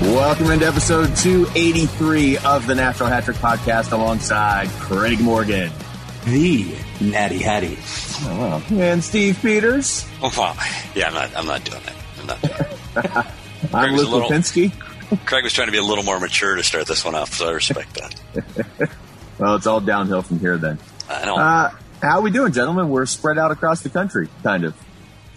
Welcome into episode 283 of the Natural Hat Trick podcast alongside Craig Morgan, the Natty Hattie. Oh, wow. And Steve Peters. Oh, wow. Yeah, I'm not doing that. I'm not doing that. I'm Luke Lipinski. Craig was trying to be a little more mature to start this one off, so I respect that. Well, it's all downhill from here then. I know. How we doing, gentlemen? We're spread out across the country, kind of.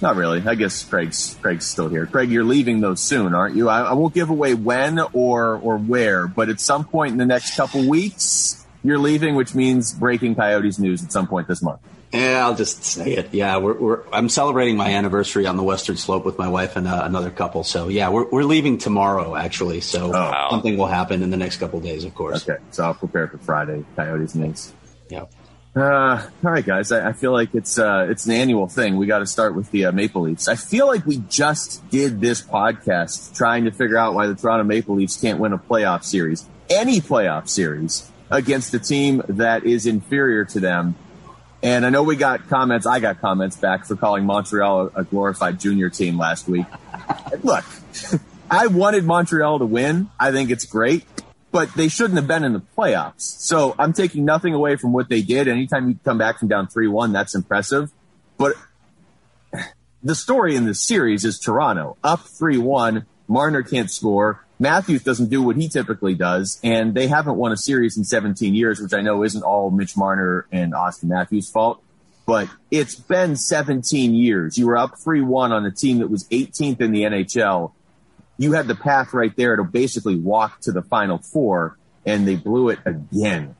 Not really. I guess Craig's still here. Craig, you're leaving though soon, aren't you? I won't give away when or where, but at some point in the next couple weeks, you're leaving, which means breaking Coyotes news at some point this month. Yeah, I'll just say it. Yeah, I'm celebrating my anniversary on the Western Slope with my wife and another couple. So yeah, we're leaving tomorrow actually. So something will happen in the next couple days, of course. Okay, so I'll prepare for Friday Coyotes news. Yeah. All right, guys. I feel like it's an annual thing. We got to start with the Maple Leafs. I feel like we just did this podcast trying to figure out why the Toronto Maple Leafs can't win a playoff series, any playoff series, against a team that is inferior to them. And I know we got comments. I got comments back for calling Montreal a glorified junior team last week. Look, I wanted Montreal to win. I think it's great. But they shouldn't have been in the playoffs. So I'm taking nothing away from what they did. Anytime you come back from down 3-1, that's impressive. But the story in this series is Toronto. Up 3-1, Marner can't score, Matthews doesn't do what he typically does, and they haven't won a series in 17 years, which I know isn't all Mitch Marner and Auston Matthews' fault. But it's been 17 years. You were up 3-1 on a team that was 18th in the NHL. You had the path right there to basically walk to the Final Four, and they blew it again.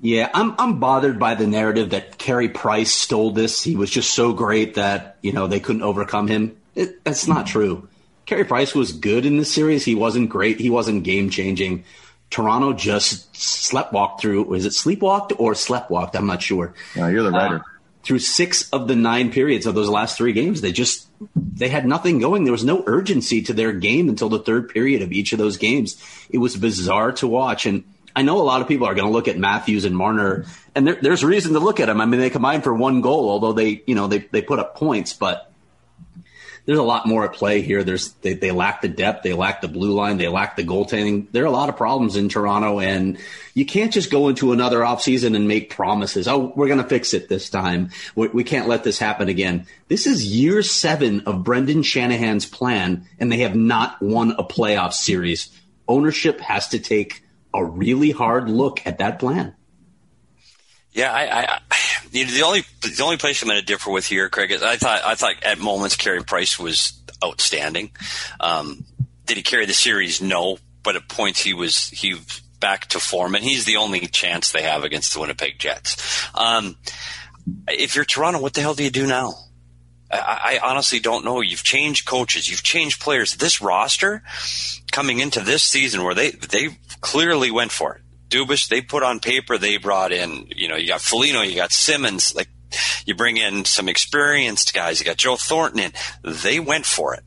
Yeah, I'm bothered by the narrative that Carey Price stole this. He was just so great that, they couldn't overcome him. That's not true. Carey Price was good in this series. He wasn't great. He wasn't game-changing. Toronto just sleptwalked through. Is it sleepwalked or sleptwalked? I'm not sure. No, you're the writer. Through 6 of the 9 periods of those last 3 games, they had nothing going. There was no urgency to their game until the third period of each of those games. It was bizarre to watch. And I know a lot of people are going to look at Matthews and Marner, and there's reason to look at them. I mean, they combined for 1 goal, although they put up points, but there's a lot more at play here. They lack the depth. They lack the blue line. They lack the goaltending. There are a lot of problems in Toronto, and you can't just go into another offseason and make promises. Oh, we're going to fix it this time. We can't let this happen again. This is year 7 of Brendan Shanahan's plan, and they have not won a playoff series. Ownership has to take a really hard look at that plan. Yeah, the only place I'm going to differ with here, Craig, is I thought at moments Carey Price was outstanding. Did he carry the series? No, but at points he was back to form, and he's the only chance they have against the Winnipeg Jets. If you're Toronto, what the hell do you do now? I honestly don't know. You've changed coaches. You've changed players. This roster coming into this season where they clearly went for it. Dubas, they put on paper, they brought in, you got Foligno, you got Simmons, like you bring in some experienced guys, you got Joe Thornton in. They went for it.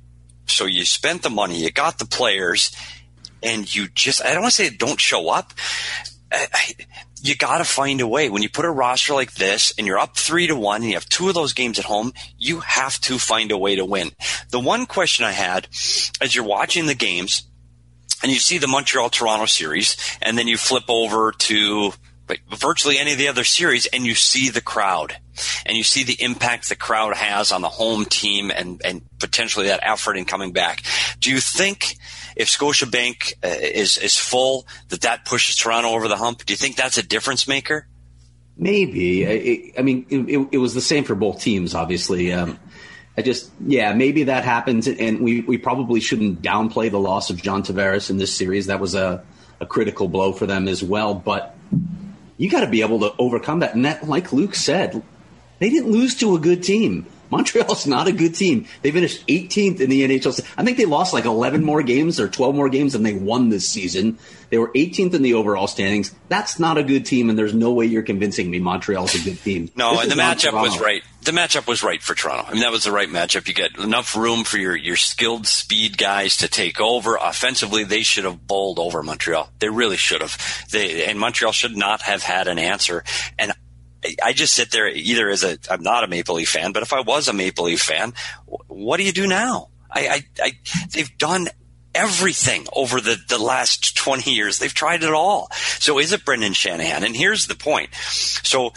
So you spent the money, you got the players, and you just, I don't want to say don't show up. You got to find a way. When you put a roster like this and you're up 3-1 and you have 2 of those games at home, you have to find a way to win. The one question I had as you're watching the games, and you see the Montreal-Toronto series, and then you flip over to but virtually any of the other series, and you see the crowd and you see the impact the crowd has on the home team and potentially that effort in coming back. Do you think if Scotiabank is full, that pushes Toronto over the hump? Do you think that's a difference maker? Maybe. I mean, it was the same for both teams, obviously. Maybe that happens, and we probably shouldn't downplay the loss of John Tavares in this series. That was a critical blow for them as well, but you got to be able to overcome that. And that, like Luke said, they didn't lose to a good team. Montreal's not a good team. They finished 18th in the NHL. I think they lost like 11 more games or 12 more games than they won this season. They were 18th in the overall standings. That's not a good team, and there's no way you're convincing me Montreal's a good team. No, and the matchup was right. The matchup was right for Toronto. I mean, that was the right matchup. You get enough room for your skilled speed guys to take over. Offensively, they should have bowled over Montreal. They really should have. And Montreal should not have had an answer. And I just sit there either as I'm not a Maple Leaf fan, but if I was a Maple Leaf fan, what do you do now? They've done everything over the last 20 years. They've tried it all. So is it Brendan Shanahan? And here's the point. So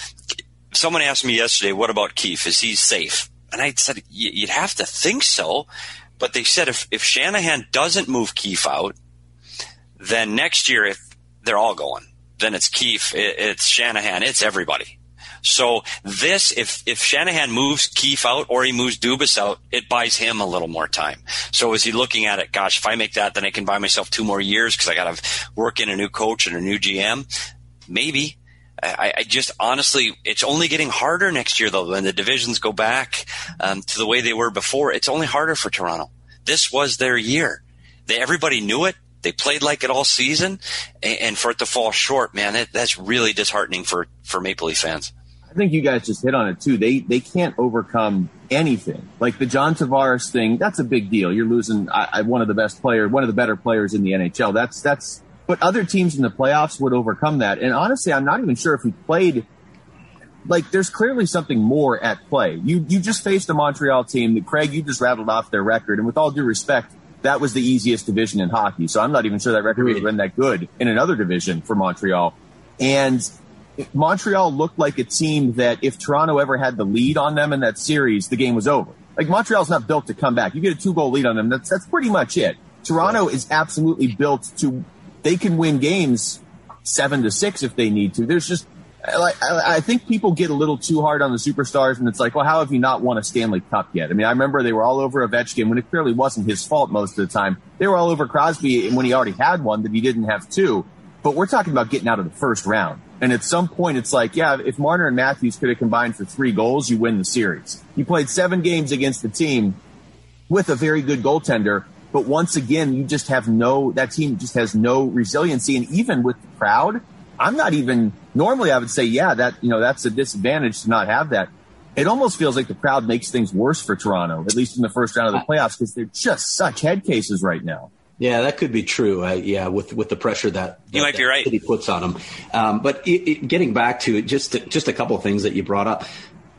someone asked me yesterday, what about Keefe? Is he safe? And I said, you'd have to think so. But they said if Shanahan doesn't move Keefe out, then next year if they're all going. Then it's Keefe, it's Shanahan, it's everybody. So this, if Shanahan moves Keefe out or he moves Dubas out, it buys him a little more time. So is he looking at it, gosh, if I make that, then I can buy myself 2 more years because I got to work in a new coach and a new GM? Maybe. I just honestly, it's only getting harder next year, though, when the divisions go back to the way they were before. It's only harder for Toronto. This was their year. Everybody knew it. They played like it all season, and for it to fall short, man, that's really disheartening for Maple Leaf fans. I think you guys just hit on it too. They can't overcome anything. Like the John Tavares thing, that's a big deal. You're losing one of the better players in the NHL. That's. But other teams in the playoffs would overcome that. And honestly, I'm not even sure if we played. Like, there's clearly something more at play. You just faced a Montreal team that, Craig, you just rattled off their record, and with all due respect, that was the easiest division in hockey. So I'm not even sure that record would have been that good in another division for Montreal. And Montreal looked like a team that if Toronto ever had the lead on them in that series, the game was over. Like, Montreal's not built to come back. You get a 2-goal lead on them, that's pretty much it. Toronto is absolutely built to – they can win games 7-6 if they need to. There's just – I think people get a little too hard on the superstars, and it's like, well, how have you not won a Stanley Cup yet? I mean, I remember they were all over Ovechkin when it clearly wasn't his fault most of the time. They were all over Crosby when he already had one that he didn't have two. But we're talking about getting out of the first round. And at some point, it's like, yeah, if Marner and Matthews could have combined for 3 goals, you win the series. You played 7 games against the team with a very good goaltender. But once again, you just have that team just has no resiliency. And even with the crowd, normally I would say, yeah, that's a disadvantage to not have that. It almost feels like the crowd makes things worse for Toronto, at least in the first round of the playoffs, because they're just such head cases right now. Yeah, that could be true. With the pressure that he puts on him. But getting back to it, just a couple of things that you brought up.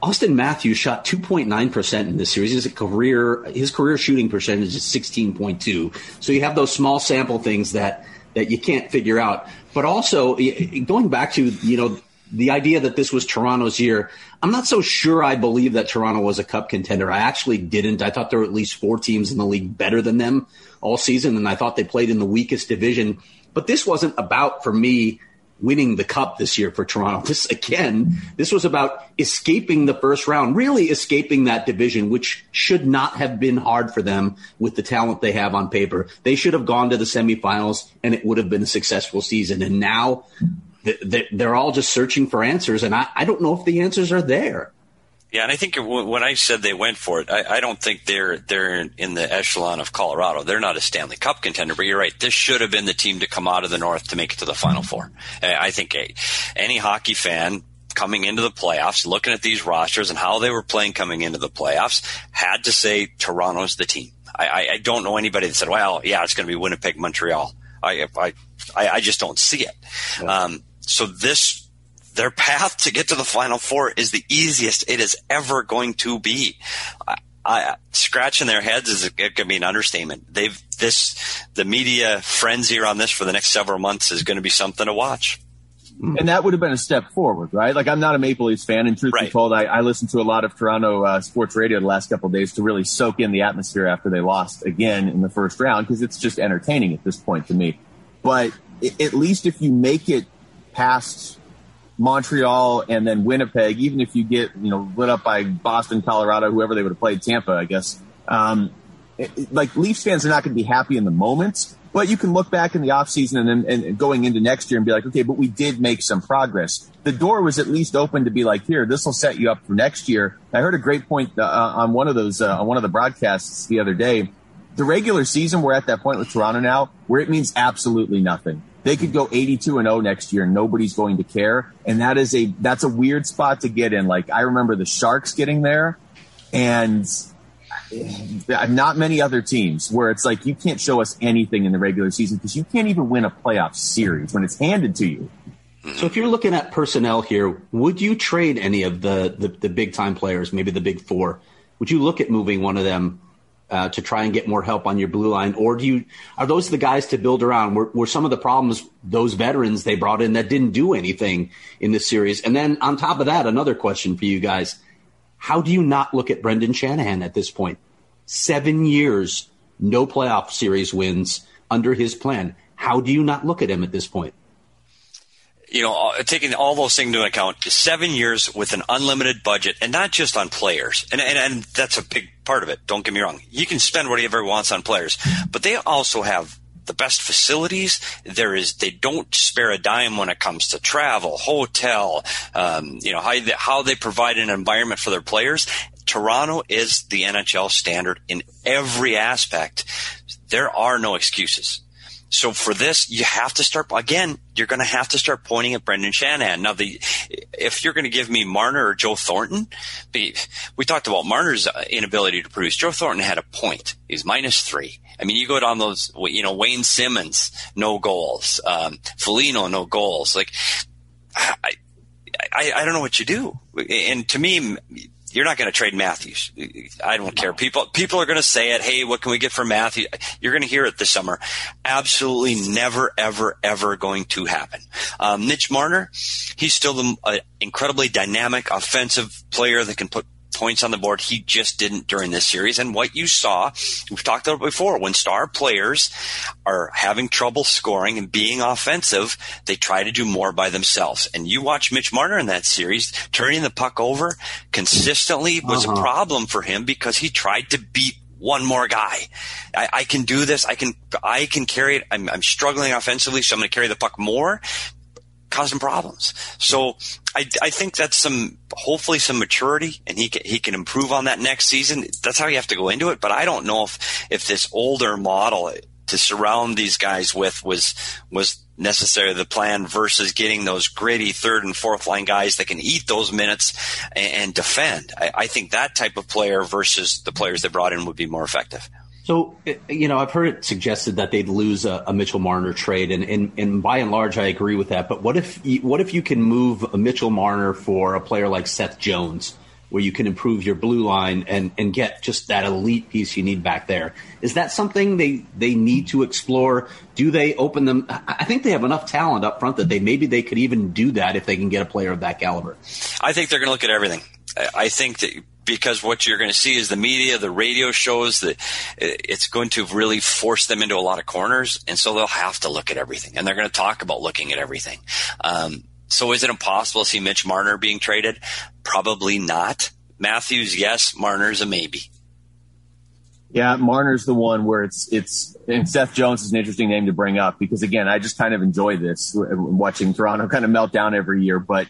Auston Matthews shot 2.9% in this series. His career shooting percentage is 16.2. So you have those small sample things that you can't figure out. But also going back to the idea that this was Toronto's year, I'm not so sure I believe that Toronto was a cup contender. I actually didn't. I thought there were at least 4 teams in the league better than them all season, and I thought they played in the weakest division. But this wasn't about, for me, winning the cup this year for Toronto. This was about escaping the first round, really escaping that division, which should not have been hard for them with the talent they have on paper. They should have gone to the semifinals, and it would have been a successful season. And now they're all just searching for answers, and I don't know if the answers are there. Yeah, and I think when I said they went for it, I don't think they're in the echelon of Colorado. They're not a Stanley Cup contender, but you're right. This should have been the team to come out of the North to make it to the Final Four. I think any hockey fan coming into the playoffs, looking at these rosters and how they were playing coming into the playoffs, had to say Toronto's the team. I don't know anybody that said, well, yeah, it's going to be Winnipeg, Montreal. I just don't see it. Yeah. So this... Their path to get to the Final Four is the easiest it is ever going to be. Scratching their heads is going to be an understatement. The media frenzy around this for the next several months is going to be something to watch. And that would have been a step forward, right? Like, I'm not a Maple Leafs fan, and truth be told, I listened to a lot of Toronto sports radio the last couple of days to really soak in the atmosphere after they lost again in the first round, because it's just entertaining at this point to me. But at least if you make it past Montreal and then Winnipeg, even if you get, you know, lit up by Boston, Colorado, whoever they would have played, Tampa, I guess. Like, Leafs fans are not going to be happy in the moment, but you can look back in the offseason and going into next year and be like, okay, but we did make some progress. The door was at least open to be like, here, this will set you up for next year. I heard a great point on one of those on one of the broadcasts the other day. The regular season, we're at that point with Toronto now where it means absolutely nothing. They could go 82-0 next year and nobody's going to care. And that is that's a weird spot to get in. Like, I remember the Sharks getting there, and not many other teams where it's like, you can't show us anything in the regular season because you can't even win a playoff series when it's handed to you. So if you're looking at personnel here, would you trade any of the big time players, maybe the big four? Would you look at moving one of them to try and get more help on your blue line? Or are those the guys to build around? Were some of the problems those veterans they brought in that didn't do anything in this series? And then on top of that, another question for you guys. How do you not look at Brendan Shanahan at this point? 7 years, no playoff series wins under his plan. How do you not look at him at this point? You know, taking all those things into account, 7 years with an unlimited budget, and not just on players. And that's a big part of it. Don't get me wrong. You can spend whatever he wants on players, but they also have the best facilities there is. They don't spare a dime when it comes to travel, hotel, how they provide an environment for their players. Toronto is the NHL standard in every aspect. There are no excuses. So for this, you have to start again. You're going to have to start pointing at Brendan Shanahan. Now, if you're going to give me Marner or Joe Thornton, we talked about Marner's inability to produce. Joe Thornton had a point. He's -3. I mean, you go down those. You know, Wayne Simmons, no goals. Foligno, no goals. Like, I don't know what you do. And to me, you're not going to trade Matthews. I don't care. People are going to say it. Hey, what can we get for Matthews? You're going to hear it this summer. Absolutely never, ever, ever going to happen. Mitch Marner, he's still an incredibly dynamic offensive player that can put points on the board. He just didn't during this series. And what you saw, we've talked about it before, when star players are having trouble scoring and being offensive, they try to do more by themselves. And you watch Mitch Marner in that series, turning the puck over consistently was a problem for him because he tried to beat one more guy. I can do this. I can carry it. I'm struggling offensively, so I'm going to carry the puck more, causing problems. So I think that's hopefully some maturity, and he can improve on that next season. That's how you have to go into it. But I don't know if this older model to surround these guys with was necessarily the plan versus getting those gritty third and fourth line guys that can eat those minutes and defend. I think that type of player versus the players they brought in would be more effective. So, you know, I've heard it suggested that they'd lose a Mitchell Marner trade, and by and large, I agree with that. But what if you can move a Mitchell Marner for a player like Seth Jones, where you can improve your blue line and get just that elite piece you need back there? Is that something they need to explore? Do they open them? I think they have enough talent up front that maybe they could even do that if they can get a player of that caliber. I think they're going to look at everything. I think that because what you're going to see is the media, the radio shows, that it's going to really force them into a lot of corners. And so they'll have to look at everything, and they're going to talk about looking at everything. So is it impossible to see Mitch Marner being traded? Probably not. Matthews, yes. Marner's a maybe. Yeah, Marner's the one where it's and Seth Jones is an interesting name to bring up because, again, I just kind of enjoy this, watching Toronto kind of melt down every year. But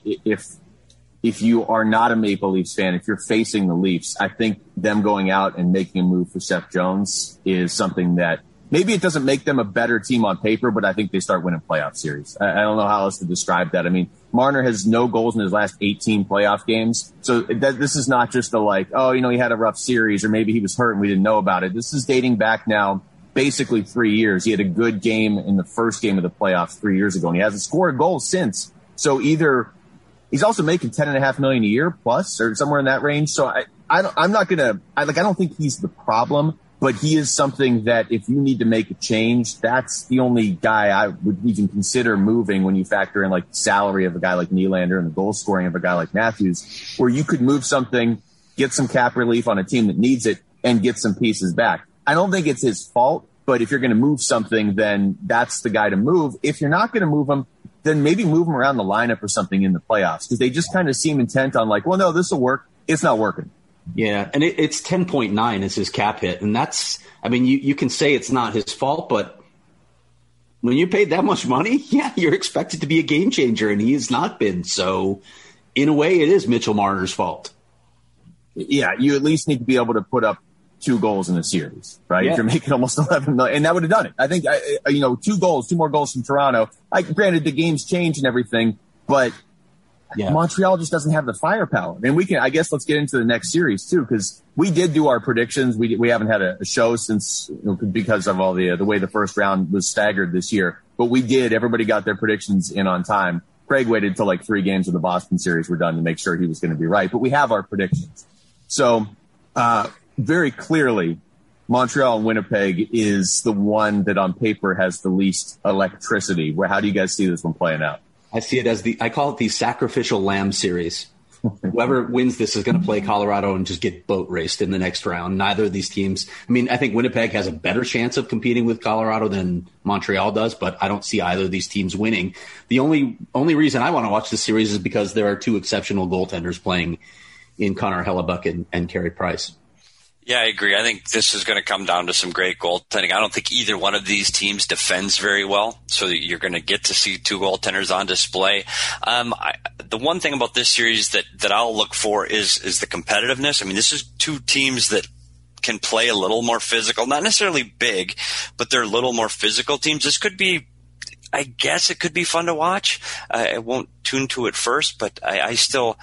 if you are not a Maple Leafs fan, if you're facing the Leafs, I think them going out and making a move for Seth Jones is something that maybe it doesn't make them a better team on paper, but I think they start winning playoff series. I don't know how else to describe that. I mean, Marner has no goals in his last 18 playoff games. So this is not just he had a rough series or maybe he was hurt and we didn't know about it. This is dating back now basically 3 years. He had a good game in the first game of the playoffs 3 years ago, and he hasn't scored a goal since. So either – he's also making $10.5 million a year plus, or somewhere in that range. So I'm not gonna. I don't think he's the problem, But he is something that if you need to make a change, that's the only guy I would even consider moving when you factor in like the salary of a guy like Nylander and the goal scoring of a guy like Matthews, where you could move something, get some cap relief on a team that needs it, and get some pieces back. I don't think it's his fault, but if you're going to move something, then that's the guy to move. If you're not going to move him, then maybe move him around the lineup or something in the playoffs, because they just kind of seem intent on like, well, no, this will work. It's not working. Yeah, and it's 10.9 is his cap hit, and that's, I mean, you can say it's not his fault, but when you paid that much money, yeah, you're expected to be a game changer, and he has not been. So, in a way, it is Mitchell Marner's fault. Yeah, you at least need to be able to put up 2 goals in a series, right? Yeah. If you're making almost 11 million, and that would have done it. I think, you know, 2 goals, 2 more goals from Toronto. Granted, the game's changed and everything, but. Yeah. Montreal just doesn't have the firepower. And we can, I guess, let's get into the next series too, because we did do our predictions. We haven't had a show since, you know, because of all the way the first round was staggered this year. But we did. Everybody got their predictions in on time. Craig waited until like 3 games of the Boston series were done to make sure he was going to be right. But we have our predictions. So very clearly, Montreal and Winnipeg is the one that on paper has the least electricity. How do you guys see this one playing out? I see it as I call it the sacrificial lamb series. Whoever wins this is going to play Colorado and just get boat raced in the next round. Neither of these teams. I mean, I think Winnipeg has a better chance of competing with Colorado than Montreal does, but I don't see either of these teams winning. The only reason I want to watch this series is because there are 2 exceptional goaltenders playing in Connor Hellebuck and Carey Price. Yeah, I agree. I think this is going to come down to some great goaltending. I don't think either one of these teams defends very well, so you're going to get to see 2 goaltenders on display. The one thing about this series that I'll look for is the competitiveness. I mean, this is 2 teams that can play a little more physical, not necessarily big, but they're a little more physical teams. This could be, I guess it could be fun to watch. I won't tune to it first, but I still...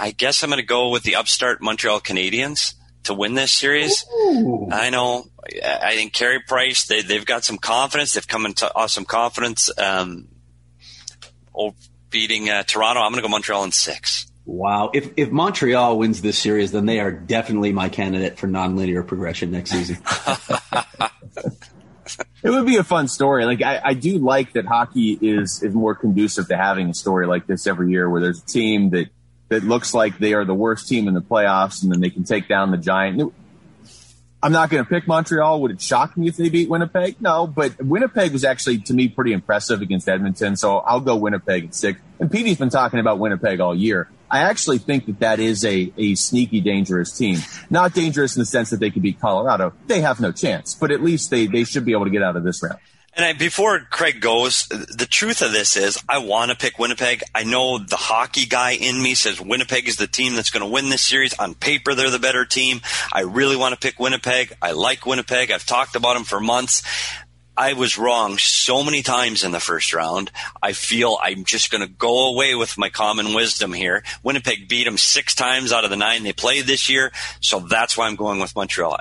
I guess I'm going to go with the upstart Montreal Canadiens to win this series. Ooh. I know. I think Carey Price, they've got some confidence. They've come into awesome confidence. Beating Toronto, I'm going to go Montreal in 6. Wow. If Montreal wins this series, then they are definitely my candidate for nonlinear progression next season. It would be a fun story. Like I do like that hockey is more conducive to having a story like this every year where there's a team that looks like they are the worst team in the playoffs, and then they can take down the Giant. I'm not going to pick Montreal. Would it shock me if they beat Winnipeg? No, but Winnipeg was actually, to me, pretty impressive against Edmonton, so I'll go Winnipeg at 6. And Petey's been talking about Winnipeg all year. I actually think that is a sneaky, dangerous team. Not dangerous in the sense that they could beat Colorado. They have no chance, but at least they should be able to get out of this round. And before Craig goes, the truth of this is I want to pick Winnipeg. I know the hockey guy in me says Winnipeg is the team that's going to win this series. On paper, they're the better team. I really want to pick Winnipeg. I like Winnipeg. I've talked about them for months. I was wrong so many times in the first round. I feel I'm just going to go away with my common wisdom here. Winnipeg beat them 6 times out of the 9 they played this year, so that's why I'm going with Montreal.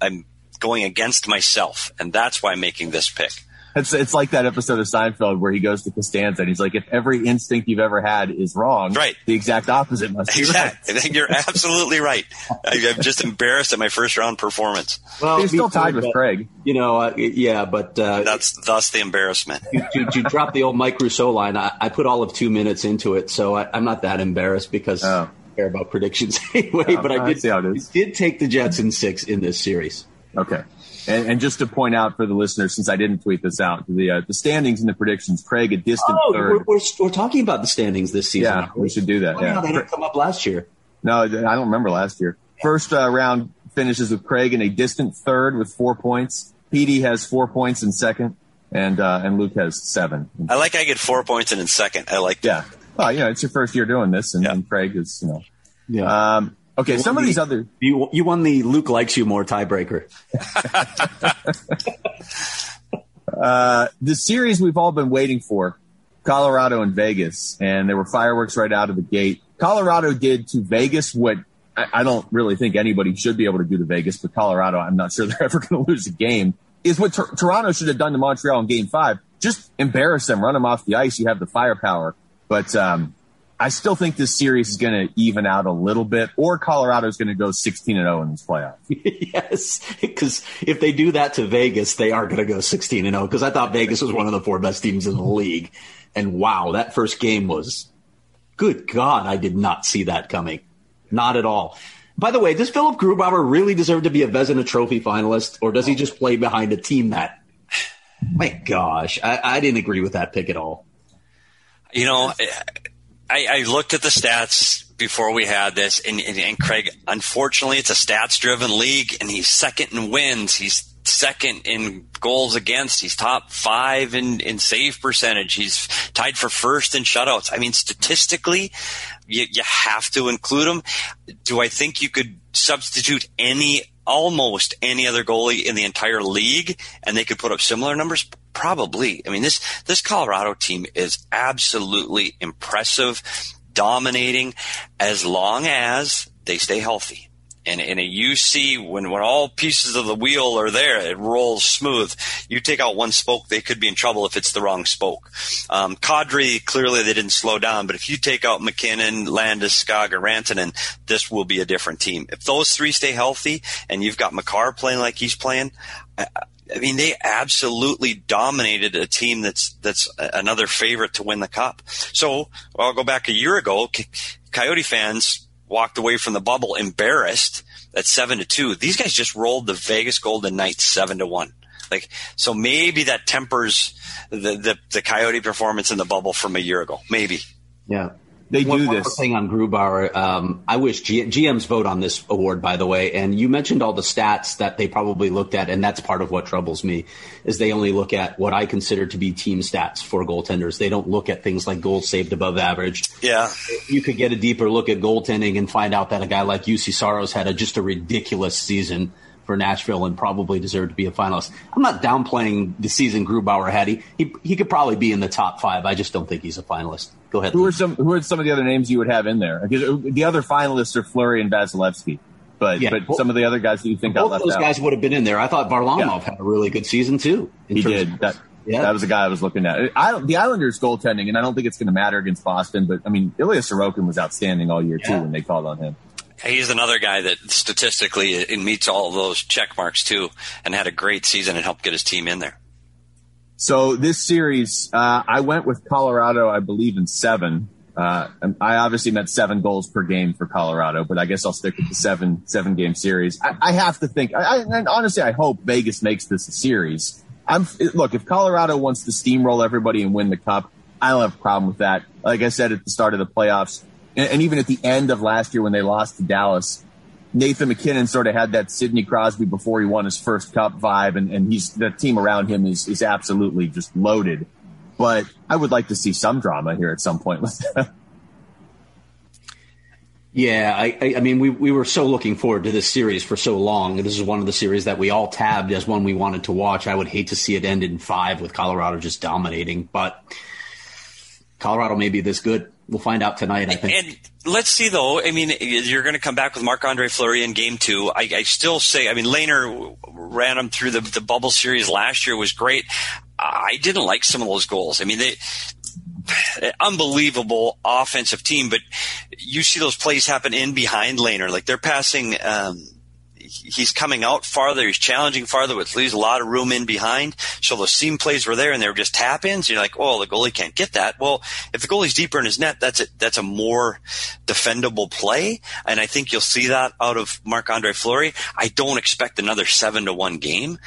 I'm going against myself, and that's why I'm making this pick. It's like that episode of Seinfeld where he goes to Costanza and he's like, if every instinct you've ever had is wrong, right. The exact opposite must be right. I think you're absolutely right. I'm just embarrassed at my first round performance. Well, you're still tied with Craig. You know, yeah, but... thus the embarrassment. You dropped the old Mike Rousseau line. I put all of 2 minutes into it, so I'm not that embarrassed because I don't care about predictions anyway, but I did take the Jets in 6 in this series. Okay. And just to point out for the listeners, since I didn't tweet this out, the standings and the predictions, Craig, a distant third. We're talking about the standings this season. Yeah, we should do that. Yeah. They didn't come up last year. No, I don't remember last year. First round finishes with Craig in a distant third with 4 points. Petey has 4 points in second, and Luke has 7. I like I get 4 points in second. I like that. Yeah. Well, it's your first year doing this, and Craig is, Yeah. Okay, some of these other... You won the Luke likes you more tiebreaker. The series we've all been waiting for, Colorado and Vegas, and there were fireworks right out of the gate. Colorado did to Vegas what I don't really think anybody should be able to do to Vegas, but Colorado, I'm not sure they're ever going to lose a game, is what Toronto should have done to Montreal in Game 5. Just embarrass them, run them off the ice, you have the firepower. But I still think this series is going to even out a little bit, or Colorado's going to go 16-0 in this playoff. Yes, because if they do that to Vegas, they are going to go 16-0, because I thought Vegas was one of the four best teams in the league. And wow, that first game was – good God, I did not see that coming. Not at all. By the way, does Philip Grubauer really deserve to be a Vezina Trophy finalist, or does he just play behind a team that – my gosh, I didn't agree with that pick at all. You know, I looked at the stats before we had this, and Craig, unfortunately, it's a stats-driven league, and he's second in wins. He's second in goals against. He's top five in save percentage. He's tied for first in shutouts. I mean, statistically, you have to include him. Do I think you could substitute almost any other goalie in the entire league and they could put up similar numbers? Probably. I mean, this Colorado team is absolutely impressive, dominating, as long as they stay healthy. And in a UC, when all pieces of the wheel are there, it rolls smooth. You take out one spoke, they could be in trouble if it's the wrong spoke. Kadri, clearly they didn't slow down, but if you take out McKinnon, Landis, Skaga, Rantanen, this will be a different team. If those three stay healthy and you've got Makar playing like he's playing, I mean, they absolutely dominated a team that's another favorite to win the cup. So I'll go back a year ago, Coyote fans walked away from the bubble embarrassed at 7-2. These guys just rolled the Vegas Golden Knights 7-1. Like, so maybe that tempers the Coyote performance in the bubble from a year ago. Maybe. Yeah. They do this. One thing on Grubauer, I wish GMs vote on this award, by the way. And you mentioned all the stats that they probably looked at, and that's part of what troubles me, is they only look at what I consider to be team stats for goaltenders. They don't look at things like goals saved above average. Yeah. You could get a deeper look at goaltending and find out that a guy like UC Soros had just a ridiculous season for Nashville and probably deserved to be a finalist. I'm not downplaying the season Grubauer had. He could probably be in the top five. I just don't think he's a finalist. Go ahead. Who are some of the other names you would have in there? The other finalists are Fleury and Vasilevsky, but some of the other guys that you think both those guys would have been in there. I thought Varlamov had a really good season too. He did. That was a guy I was looking at. The Islanders goaltending, and I don't think it's going to matter against Boston, but I mean, Ilya Sorokin was outstanding all year too when they called on him. He's another guy that statistically meets all of those check marks too, and had a great season and helped get his team in there. So this series, I went with Colorado, I believe, in 7. I obviously meant 7 goals per game for Colorado, but I guess I'll stick with the 7-game series. I have to think, and honestly, I hope Vegas makes this a series. Look, if Colorado wants to steamroll everybody and win the cup, I don't have a problem with that. Like I said at the start of the playoffs, and even at the end of last year when they lost to Dallas, Nathan McKinnon sort of had that Sidney Crosby before he won his first cup vibe, and the team around him is absolutely just loaded. But I would like to see some drama here at some point. Yeah, I mean, we were so looking forward to this series for so long. This is one of the series that we all tabbed as one we wanted to watch. I would hate to see it end in 5 with Colorado just dominating, but Colorado may be this good. We'll find out tonight, I think. And let's see, though. I mean, you're going to come back with Marc-Andre Fleury in Game 2. I still say, I mean, Lehner ran him through the bubble series last year, was great. I didn't like some of those goals. I mean, unbelievable offensive team, but you see those plays happen in behind Lehner. Like, they're passing he's coming out farther. He's challenging farther, which leaves a lot of room in behind. So those seam plays were there, and they were just tap-ins. You're like, oh, the goalie can't get that. Well, if the goalie's deeper in his net, that's a more defendable play, and I think you'll see that out of Marc-Andre Fleury. I don't expect another 7-1 game.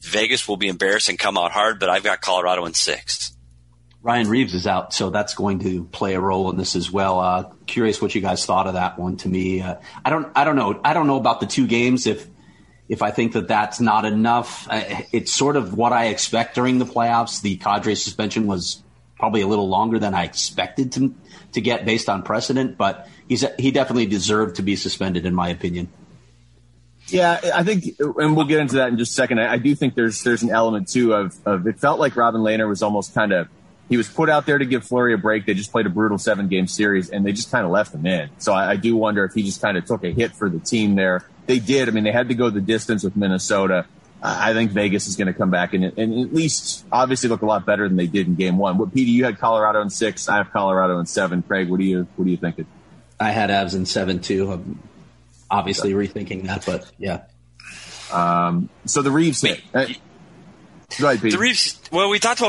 Vegas will be embarrassed and come out hard, but I've got Colorado in 6. Ryan Reeves is out, so that's going to play a role in this as well. Curious what you guys thought of that one. To me, I don't know. I don't know about the 2 games. If I think that's not enough, it's sort of what I expect during the playoffs. The Kadri suspension was probably a little longer than I expected to get based on precedent, but he definitely deserved to be suspended, in my opinion. Yeah, I think, and we'll get into that in just a second. I do think there's an element too of it felt like Robin Lehner was almost kind of. He was put out there to give Fleury a break. They just played a brutal 7-game series, and they just kind of left him in. So I do wonder if he just kind of took a hit for the team there. They did. I mean, they had to go the distance with Minnesota. I think Vegas is going to come back and at least obviously look a lot better than they did in game one. What, Petey, you had Colorado in 6. I have Colorado in 7. Craig, what are you thinking? I had Avs in 7 too. I'm obviously rethinking that, but yeah. So the Reeves hit. Right, Petey. The Reeves. Well, we talked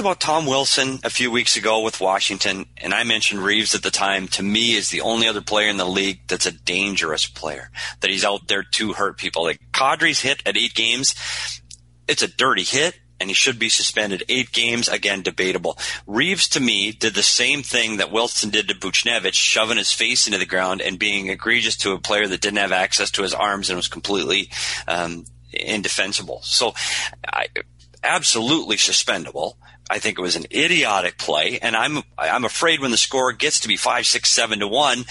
about Tom Wilson a few weeks ago with Washington, and I mentioned Reeves at the time. To me, is the only other player in the league that's a dangerous player, that he's out there to hurt people. Like Kadri's hit at 8 games, it's a dirty hit, and he should be suspended 8 games. Again, debatable. Reeves, to me, did the same thing that Wilson did to Buchnevich, shoving his face into the ground and being egregious to a player that didn't have access to his arms and was completely indefensible. So, absolutely suspendable. I think it was an idiotic play, and I'm afraid when the score gets to be 5, 6, 7 to 1,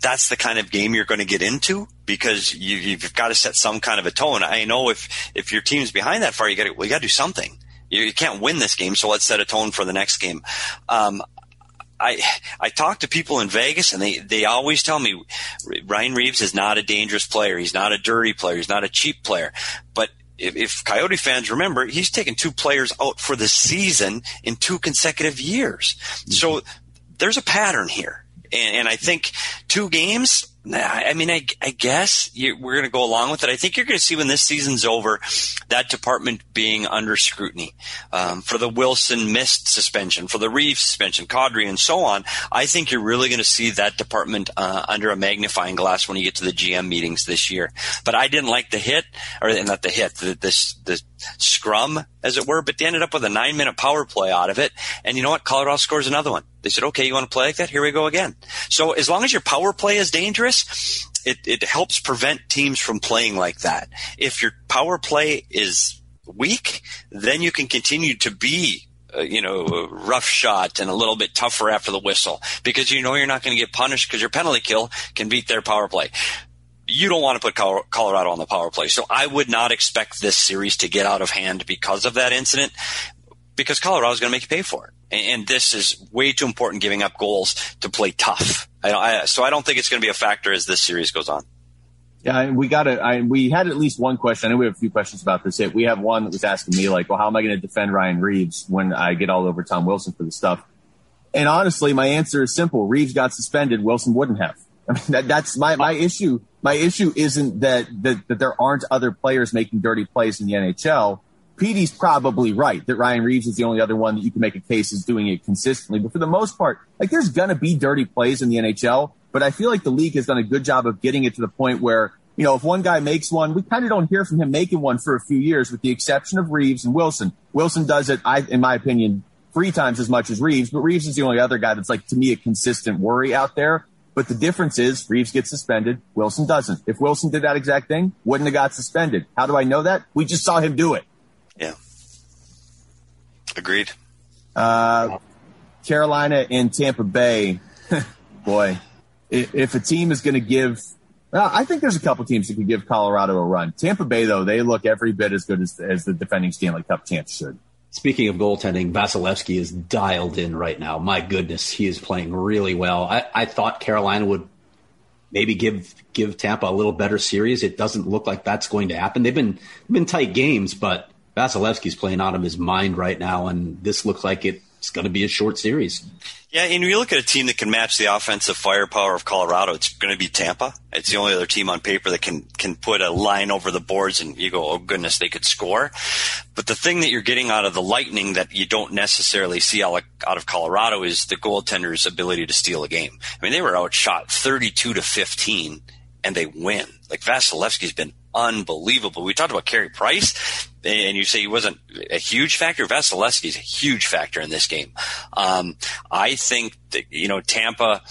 that's the kind of game you're going to get into, because you've got to set some kind of a tone. I know if your team's behind that far, you got to do something. You can't win this game, so let's set a tone for the next game. I talk to people in Vegas, and they always tell me Ryan Reeves is not a dangerous player. He's not a dirty player. He's not a cheap player. But if Coyote fans remember, he's taken 2 players out for the season in 2 consecutive years. So there's a pattern here. And I think 2 games, I mean, I guess we're going to go along with it. I think you're going to see when this season's over that department being under scrutiny for the Wilson missed suspension, for the Reeves suspension, Kadri, and so on. I think you're really going to see that department under a magnifying glass when you get to the GM meetings this year. But I didn't like the hit, or not the hit, the scrum, as it were, but they ended up with a 9-minute power play out of it. And you know what? Colorado scores another one. They said, okay, you want to play like that? Here we go again. So as long as your power play is dangerous, it helps prevent teams from playing like that. If your power play is weak, then you can continue to be, rough shot and a little bit tougher after the whistle, because you know you're not going to get punished because your penalty kill can beat their power play. You don't want to put Colorado on the power play. So I would not expect this series to get out of hand because of that incident, because Colorado is going to make you pay for it. And this is way too important, giving up goals, to play tough. So I don't think it's going to be a factor as this series goes on. Yeah, we had at least one question. I know we have a few questions about this hit. We have one that was asking me, like, well, how am I going to defend Ryan Reeves when I get all over Tom Wilson for this stuff? And honestly, my answer is simple. Reeves got suspended. Wilson wouldn't have. I mean, that's my issue. My issue isn't that there aren't other players making dirty plays in the NHL. Petey's probably right that Ryan Reeves is the only other one that you can make a case is doing it consistently. But for the most part, like, there's going to be dirty plays in the NHL, but I feel like the league has done a good job of getting it to the point where, if one guy makes one, we kind of don't hear from him making one for a few years, with the exception of Reeves and Wilson. Wilson does it, in my opinion, 3 times as much as Reeves, but Reeves is the only other guy that's, like, to me, a consistent worry out there. But the difference is Reeves gets suspended, Wilson doesn't. If Wilson did that exact thing, wouldn't have got suspended. How do I know that? We just saw him do it. Yeah. Agreed. Carolina and Tampa Bay. Boy, if a team is going to give – well, I think there's a couple teams that could give Colorado a run. Tampa Bay, though, they look every bit as good as the defending Stanley Cup champs should. Speaking of goaltending, Vasilevsky is dialed in right now. My goodness, he is playing really well. I thought Carolina would maybe give Tampa a little better series. It doesn't look like that's going to happen. They've been tight games, but – Vasilevsky's playing out of his mind right now, and this looks like it's going to be a short series. Yeah, and you look at a team that can match the offensive firepower of Colorado, it's going to be Tampa. It's the only other team on paper that can put a line over the boards, and you go, oh, goodness, they could score. But the thing that you're getting out of the Lightning that you don't necessarily see out of Colorado is the goaltender's ability to steal a game. I mean, they were outshot 32-15, and they win. Like, Vasilevsky's been unbelievable. We talked about Carey Price, and you say he wasn't a huge factor. Vasilevsky's a huge factor in this game. I think that, Tampa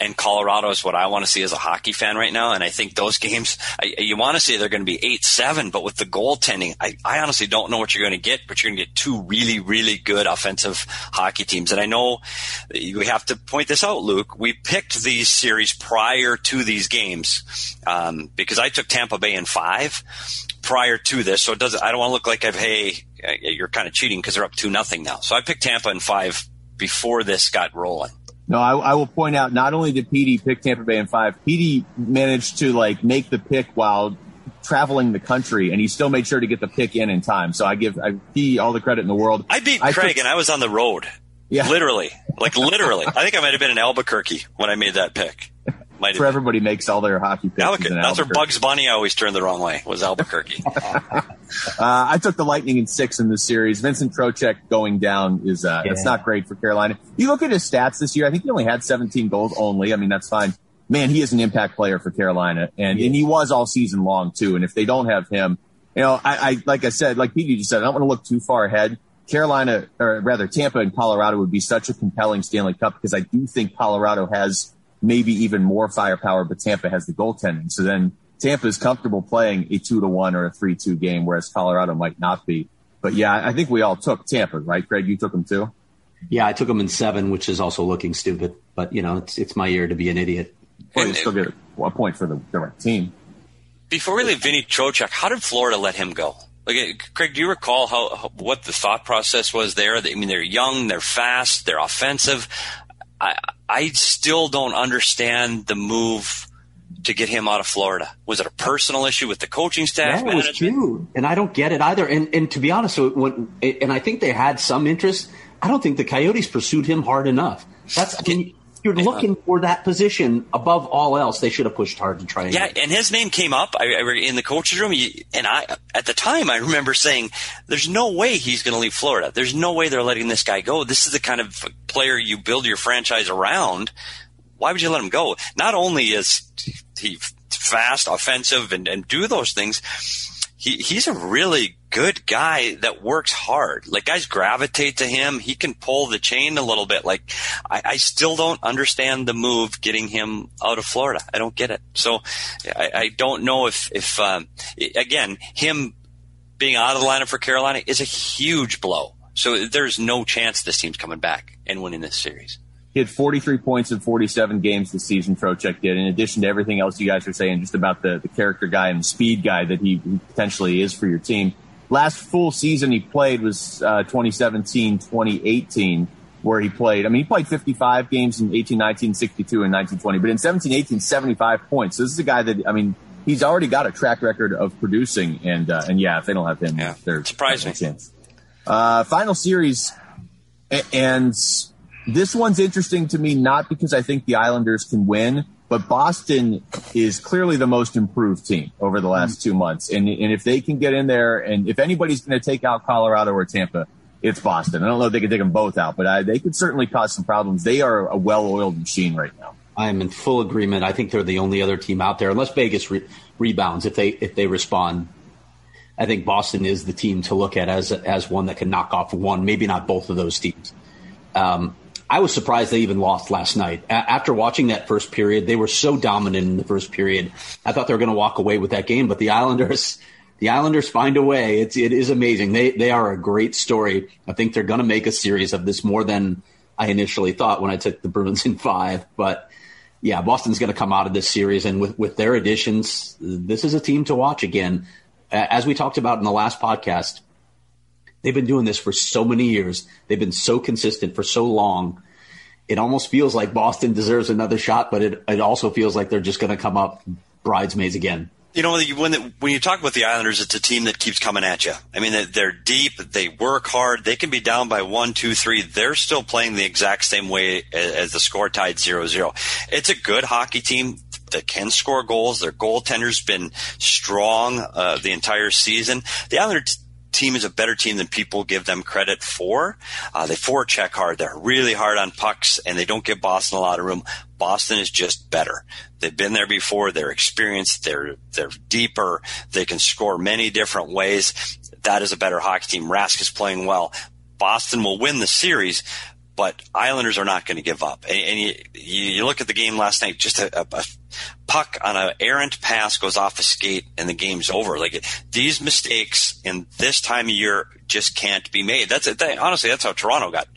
and Colorado is what I want to see as a hockey fan right now. And I think those games, you want to say they're going to be 8-7, but with the goaltending, I honestly don't know what you're going to get, but you're going to get 2 really, really good offensive hockey teams. And I know we have to point this out, Luke. We picked these series prior to these games because I took Tampa Bay in 5 prior to this. So I don't want to look like you're kind of cheating because they're up 2-0 now. So I picked Tampa in 5 before this got rolling. No, I will point out, not only did Petey pick Tampa Bay in 5, Petey managed to, like, make the pick while traveling the country, and he still made sure to get the pick in time. So I give all the credit in the world. I beat Craig, and I was on the road. Yeah. Literally. I think I might have been in Albuquerque when I made that pick. For everybody makes all their hockey picks. That's where Bugs Bunny always turned the wrong way, was Albuquerque. I took the Lightning in 6 in this series. Vincent Trocheck going down is that's not great for Carolina. You look at his stats this year, I think he only had 17 goals only. I mean, that's fine. Man, he is an impact player for Carolina, and he was all season long too. And if they don't have him, I like I said, like Pete just said, I don't want to look too far ahead. Carolina, or rather Tampa and Colorado would be such a compelling Stanley Cup, because I do think Colorado has maybe even more firepower, but Tampa has the goaltending. So then Tampa is comfortable playing a 2-1 or a 3-2 game, whereas Colorado might not be. But yeah, I think we all took Tampa, right? Craig, you took them too? Yeah, I took them in 7, which is also looking stupid. But, it's my year to be an idiot. But you still get a point for the right team. Before we leave Vinny Trocheck, how did Florida let him go? Like, Craig, do you recall what the thought process was there? I mean, they're young, they're fast, they're offensive. I still don't understand the move to get him out of Florida. Was it a personal issue with the coaching staff? That was true, and I don't get it either. And to be honest, and I think they had some interest. I don't think the Coyotes pursued him hard enough. You're looking for that position above all else. They should have pushed hard to try. Yeah, and his name came up in the coach's room, and I at the time I remember saying, "There's no way he's going to leave Florida. There's no way they're letting this guy go. This is the kind of player you build your franchise around. Why would you let him go? Not only is he fast, offensive, and do those things, he's a really good guy that works hard. Like, guys gravitate to him. He can pull the chain a little bit. Like, I still don't understand the move getting him out of Florida. I don't get it. So I don't know if him being out of the lineup for Carolina is a huge blow. So there's no chance this team's coming back and winning this series. He had 43 points in 47 games this season, Trocheck did, in addition to everything else you guys are saying just about the character guy and the speed guy that he potentially is for your team. Last full season he played was 2017-2018, where he played. I mean, he played 55 games in 18-19, 62, and 19-20. But in 17-18, 75 points. So this is a guy that, I mean, he's already got a track record of producing. And if they don't have him, they're surprising. Final series, and this one's interesting to me, not because I think the Islanders can win, but Boston is clearly the most improved team over the last 2 months. And if they can get in there, and if anybody's going to take out Colorado or Tampa, it's Boston. I don't know if they can take them both out, but they could certainly cause some problems. They are a well-oiled machine right now. I am in full agreement. I think they're the only other team out there, unless Vegas rebounds. If they respond, I think Boston is the team to look at as one that can knock off one, maybe not both of those teams. I was surprised they even lost last night. After watching that first period, they were so dominant in the first period. I thought they were going to walk away with that game, but the Islanders find a way. It is amazing. They are a great story. I think they're going to make a series of this more than I initially thought when I took the Bruins in 5. But yeah, Boston's going to come out of this series, and with their additions, this is a team to watch again. As we talked about in the last podcast, they've been doing this for so many years. They've been so consistent for so long. It almost feels like Boston deserves another shot, but it also feels like they're just going to come up bridesmaids again. When you talk about the Islanders, it's a team that keeps coming at you. I mean, they're deep. They work hard. They can be down by 1, 2, 3. They're still playing the exact same way as the score tied 0-0. It's a good hockey team that can score goals. Their goaltender's been strong the entire season. The Islanders team is a better team than people give them credit for. They forecheck hard. They're really hard on pucks, and they don't give Boston a lot of room. Boston is just better. They've been there before. They're experienced. They're deeper. They can score many different ways. That is a better hockey team. Rask is playing well. Boston will win the series, but Islanders are not going to give up. And you look at the game last night, just a puck on an errant pass goes off a skate and the game's over. Like, these mistakes in this time of year just can't be made. Honestly, that's how Toronto got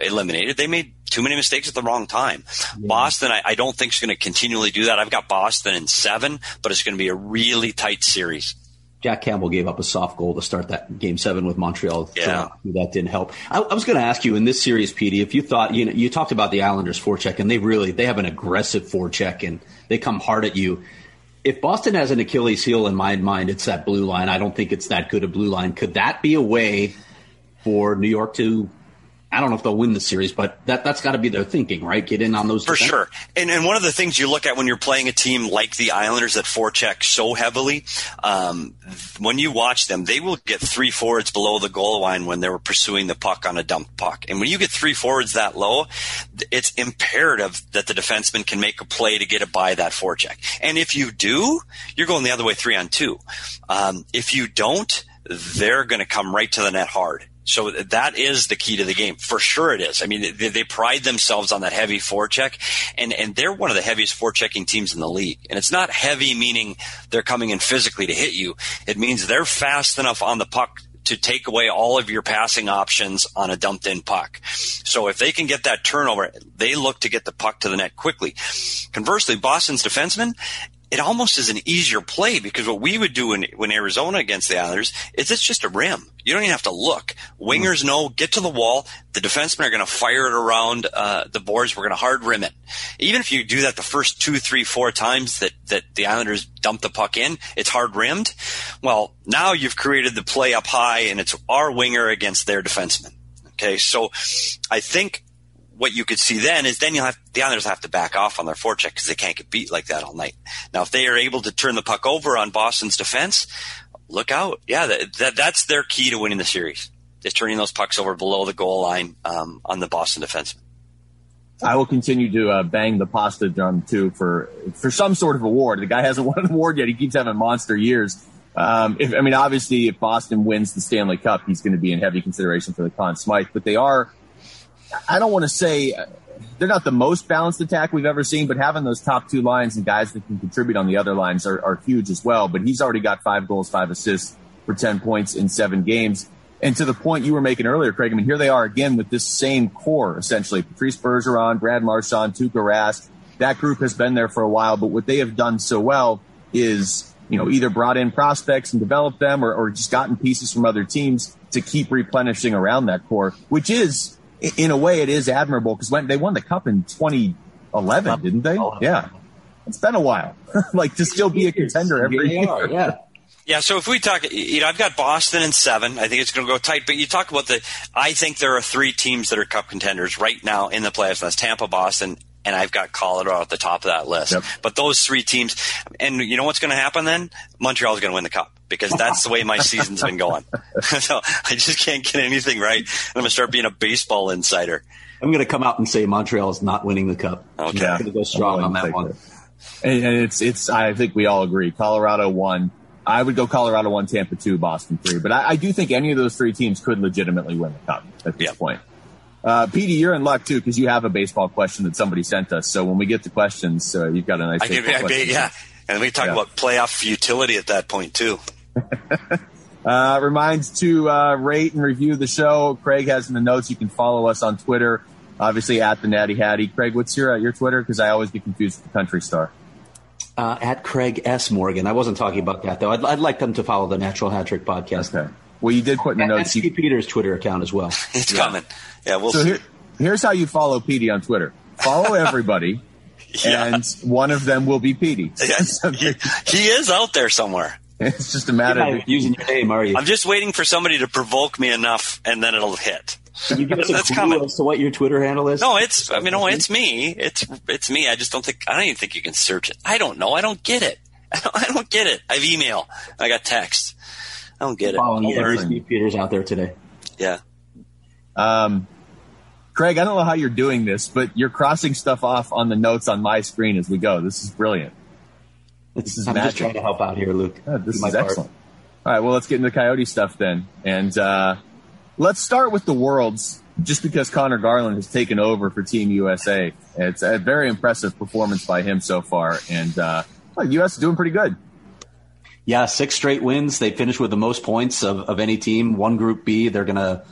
eliminated. They made too many mistakes at the wrong time. Yeah. Boston, I don't think, is going to continually do that. I've got Boston in 7, but it's going to be a really tight series. Jack Campbell gave up a soft goal to start that game 7 with Montreal. Yeah. That didn't help. I was going to ask you in this series, Petey, if you thought, you talked about the Islanders' forecheck, and they have an aggressive forecheck, and they come hard at you. if Boston has an Achilles heel in my mind, it's that blue line. I don't think it's that good a blue line. Could that be a way for New York to, I don't know if they'll win the series, but that's got to be their thinking, right? Get in on those. For sure. And one of the things you look at when you're playing a team like the Islanders that forecheck so heavily, when you watch them, they will get three forwards below the goal line when they were pursuing the puck on a dump puck. And when you get three forwards that low, it's imperative that the defenseman can make a play to get it by that forecheck. And if you do, you're going the other way 3-on-2. If you don't, they're going to come right to the net hard. So that is the key to the game. For sure it is. I mean, they pride themselves on that heavy forecheck, and they're one of the heaviest forechecking teams in the league. And it's not heavy meaning they're coming in physically to hit you. It means they're fast enough on the puck to take away all of your passing options on a dumped-in puck. So if they can get that turnover, they look to get the puck to the net quickly. Conversely, Boston's defensemen, it almost is an easier play, because what we would do when Arizona against the Islanders is it's just a rim. You don't even have to look. Wingers know, get to the wall. The defensemen are going to fire it around the boards. We're going to hard rim it. Even if you do that the first 2, 3, 4 times that the Islanders dump the puck in, it's hard rimmed. Well, now you've created the play up high, and it's our winger against their defenseman. Okay, so I think what you could see then is the Islanders have to back off on their forecheck because they can't get beat like that all night. Now, if they are able to turn the puck over on Boston's defense, look out. Yeah, that's their key to winning the series, is turning those pucks over below the goal line on the Boston defenseman. I will continue to bang the pasta drum, too, for some sort of award. The guy hasn't won an award yet. He keeps having monster years. Obviously, if Boston wins the Stanley Cup, he's going to be in heavy consideration for the Conn Smythe, but they are – I don't want to say they're not the most balanced attack we've ever seen, but having those top two lines and guys that can contribute on the other lines are huge as well. But he's already got 5 goals, 5 assists for 10 points in 7 games. And to the point you were making earlier, Craig, I mean, here they are again with this same core, essentially. Patrice Bergeron, Brad Marchand, Tuukka Rask. That group has been there for a while, but what they have done so well is, you know, either brought in prospects and developed them or just gotten pieces from other teams to keep replenishing around that core, which is, in a way, it is admirable, because when they won the Cup in 2011, didn't they? Yeah. It's been a while. To still be a contender every year. Yeah, so if we talk, I've got Boston in 7. I think it's going to go tight. But you talk about I think there are 3 teams that are Cup contenders right now in the playoffs. That's Tampa, Boston, and I've got Colorado at the top of that list. Yep. But those 3 teams, and you know what's going to happen then? Montreal's going to win the Cup, because that's the way my season's been going. So I just can't get anything right. I'm going to start being a baseball insider. I'm going to come out and say Montreal is not winning the Cup. Okay. I'm going to go strong on that one. And it's. I think we all agree. Colorado 1. I would go Colorado 1, Tampa 2, Boston 3. But I do think any of those 3 teams could legitimately win the Cup at this point. Petey, you're in luck, too, because you have a baseball question that somebody sent us. So when we get to questions, you've got a nice question. Yeah, and we talk about playoff futility at that point, too. Reminds to rate and review the show. Craig has in the notes. You can follow us on Twitter, obviously, at the Natty Hattie. Craig, what's your Twitter? Because I always get confused with the Country Star. At Craig S. Morgan. I wasn't talking about that, though. I'd like them to follow the Natural Hat Trick podcast. Okay. Well, you did put in the notes. Steve Peters' Twitter account as well. It's coming. Yeah, we'll see. Here's how you follow Petey on Twitter. Follow everybody, and one of them will be Petey. He is out there somewhere. It's just a matter of using your name, are you? I'm just waiting for somebody to provoke me enough, and then it'll hit. Can you give us a clue as to what your Twitter handle is? No, it's me. It's me. I don't even think you can search it. I don't know. I don't get it. I don't get it. I have email. I got text. I don't get it. Following every Steve Peters out there today. Yeah. Craig, I don't know how you're doing this, but you're crossing stuff off on the notes on my screen as we go. This is brilliant. This is magic. Just trying to help out here, Luke. Yeah, this is excellent. All right, well, let's get into Coyote stuff then. And let's start with the Worlds, just because Connor Garland has taken over for Team USA. It's a very impressive performance by him so far. And the U.S. is doing pretty good. Yeah, 6 straight wins. They finished with the most points of any team. One Group B, they're going to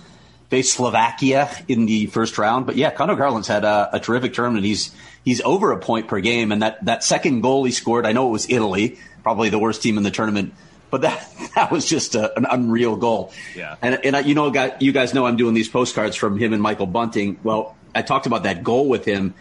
face Slovakia in the first round. But, yeah, Connor Garland's had a terrific tournament. He's over a point per game. And that second goal he scored, I know it was Italy, probably the worst team in the tournament, but that was just an unreal goal. Yeah. And you guys know I'm doing these postcards from him and Michael Bunting. Well, I talked about that goal with him.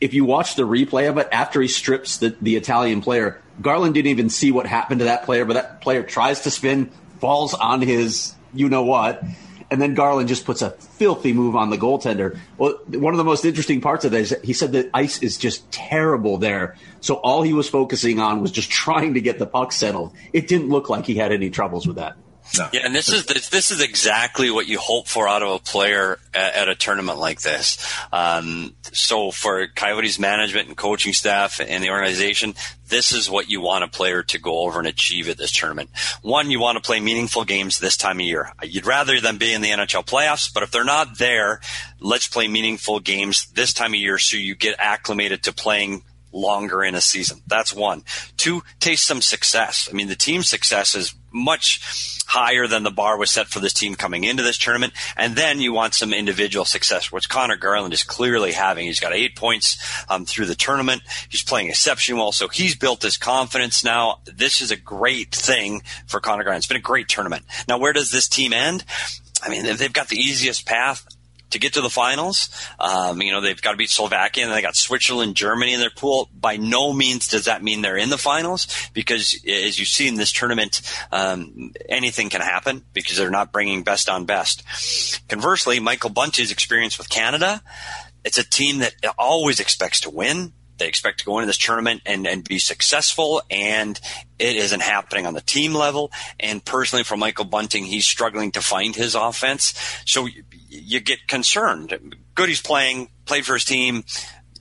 If you watch the replay of it, after he strips the Italian player – Garland didn't even see what happened to that player, but that player tries to spin, falls on his you-know-what, and then Garland just puts a filthy move on the goaltender. Well, one of the most interesting parts of that is that he said the ice is just terrible there, so all he was focusing on was just trying to get the puck settled. It didn't look like he had any troubles with that. No. Yeah, and this is exactly what you hope for out of a player at a tournament like this. So for Coyotes management and coaching staff and the organization, this is what you want a player to go over and achieve at this tournament. One, you want to play meaningful games this time of year. You'd rather them be in the NHL playoffs, but if they're not there, let's play meaningful games this time of year so you get acclimated to playing longer in a season. That's one. Two, taste some success. I mean, the team's success is much higher than the bar was set for this team coming into this tournament. And then you want some individual success, which Connor Garland is clearly having. He's got 8 points through the tournament. He's playing exceptionally well. So he's built his confidence now. This is a great thing for Connor Garland. It's been a great tournament. Now, where does this team end? I mean, they've got the easiest path to get to the finals. They've got to beat Slovakia, and they got Switzerland, Germany in their pool. By no means does that mean they're in the finals, because as you see in this tournament, anything can happen because they're not bringing best on best. Conversely, Michael Bunce's experience with Canada, it's a team that always expects to win. They expect to go into this tournament and be successful, and it isn't happening on the team level. And personally, for Michael Bunting, he's struggling to find his offense. So you get concerned. Goody's played for his team.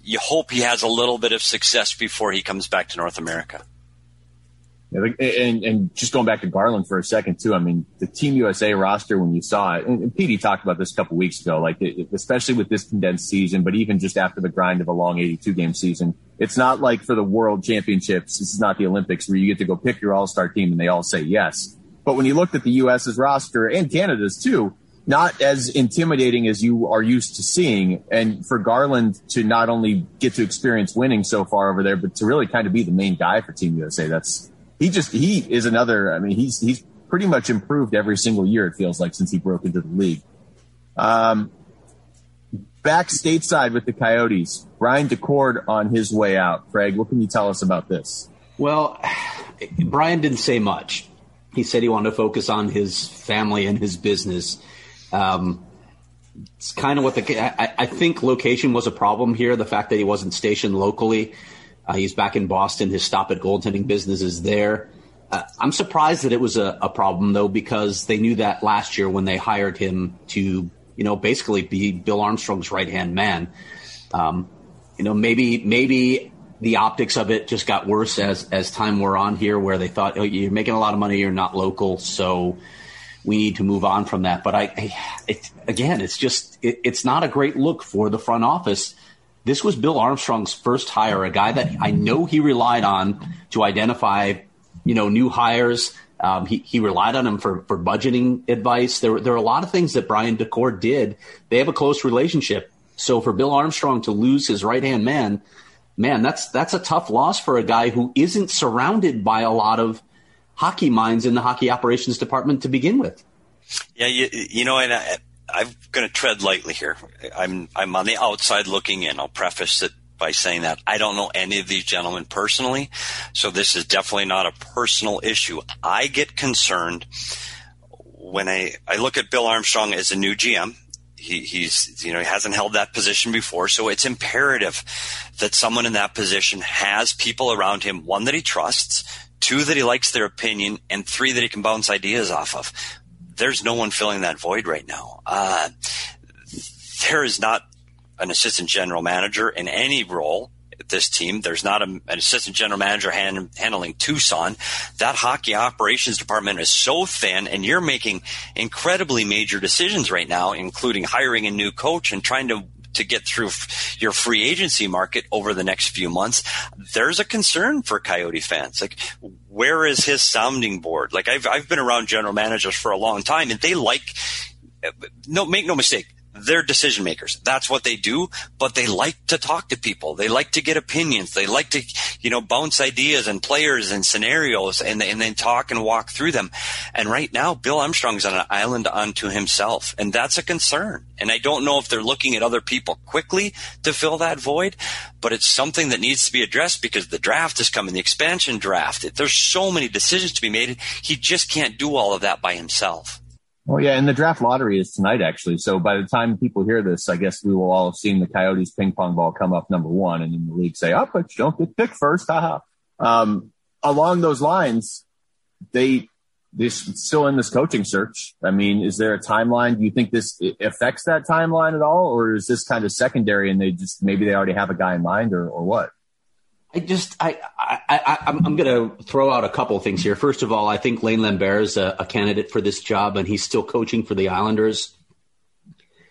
You hope he has a little bit of success before he comes back to North America. Yeah, and just going back to Garland for a second, too, I mean, the Team USA roster, when you saw it, and Petey talked about this a couple weeks ago, like especially with this condensed season, but even just after the grind of a long 82-game season, it's not like for the World Championships, this is not the Olympics, where you get to go pick your all-star team and they all say yes. But when you looked at the U.S.'s roster and Canada's, too, not as intimidating as you are used to seeing. And for Garland to not only get to experience winning so far over there, but to really kind of be the main guy for Team USA, he's pretty much improved every single year, it feels like, since he broke into the league. Back stateside with the Coyotes, Brian Daccord on his way out. Craig, what can you tell us about this? Well, Brian didn't say much. He said he wanted to focus on his family and his business. It's kind of what I think location was a problem here, the fact that he wasn't stationed locally. He's back in Boston. His stop at goaltending business is there. I'm surprised that it was a problem, though, because they knew that last year when they hired him to, basically be Bill Armstrong's right-hand man. Maybe the optics of it just got worse as time wore on here, where they thought, oh, you're making a lot of money, you're not local, so we need to move on from that. But it's not a great look for the front office. This was Bill Armstrong's first hire, a guy that I know he relied on to identify, new hires. He relied on him for budgeting advice. There are a lot of things that Brian Daccord did. They have a close relationship. So for Bill Armstrong to lose his right-hand man, that's a tough loss for a guy who isn't surrounded by a lot of hockey minds in the hockey operations department to begin with. Yeah, I'm going to tread lightly here. I'm on the outside looking in. I'll preface it by saying that I don't know any of these gentlemen personally, so this is definitely not a personal issue. I get concerned when I look at Bill Armstrong as a new GM. He hasn't held that position before, so it's imperative that someone in that position has people around him, one, that he trusts, two, that he likes their opinion, and three, that he can bounce ideas off of. There's no one filling that void right now. There is not an assistant general manager in any role at this team. There's not an assistant general manager handling Tucson. That hockey operations department is so thin, and you're making incredibly major decisions right now, including hiring a new coach and trying to get through your free agency market over the next few months. There's a concern for Coyote fans. Like, where is his sounding board? Like, I've been around general managers for a long time, and they make no mistake, They're decision makers. That's what they do, but they like to talk to people. They like to get opinions. They like to, bounce ideas and players and scenarios and then talk and walk through them. And right now, Bill Armstrong's on an island unto himself, and that's a concern. And I don't know if they're looking at other people quickly to fill that void, but it's something that needs to be addressed because the draft is coming, the expansion draft. There's so many decisions to be made. He just can't do all of that by himself. Well, yeah, and the draft lottery is tonight, actually. So by the time people hear this, I guess we will all have seen the Coyotes ping pong ball come up number one, and in the league say, "Oh, but you don't get picked first." Haha. Along those lines, they're still in this coaching search. I mean, is there a timeline? Do you think this affects that timeline at all, or is this kind of secondary and they just maybe they already have a guy in mind, or what? I'm going to throw out a couple of things here. First of all, I think Lane Lambert is a candidate for this job, and he's still coaching for the Islanders.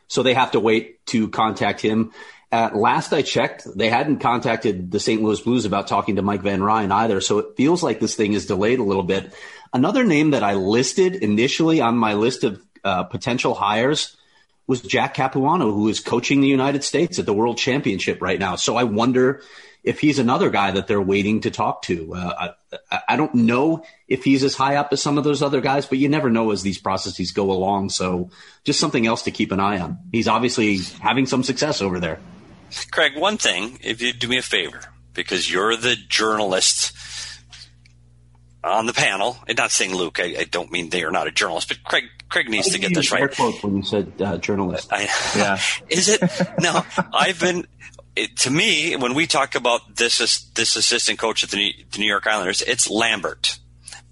So they have to wait to contact him. Last I checked, they hadn't contacted the St. Louis Blues about talking to Mike Van Ryan either. So it feels like this thing is delayed a little bit. Another name that I listed initially on my list of potential hires was Jack Capuano, who is coaching the United States at the World Championship right now. So I wonder if he's another guy that they're waiting to talk to. I don't know if he's as high up as some of those other guys, but you never know as these processes go along. So just something else to keep an eye on. He's obviously having some success over there. Craig, one thing, if you do me a favor, because you're the journalist on the panel, and not saying Luke, I don't mean they are not a journalist, but Craig needs to get this right. When you said journalist. Is it? No, to me, when we talk about this assistant coach at the New York Islanders, it's Lambert.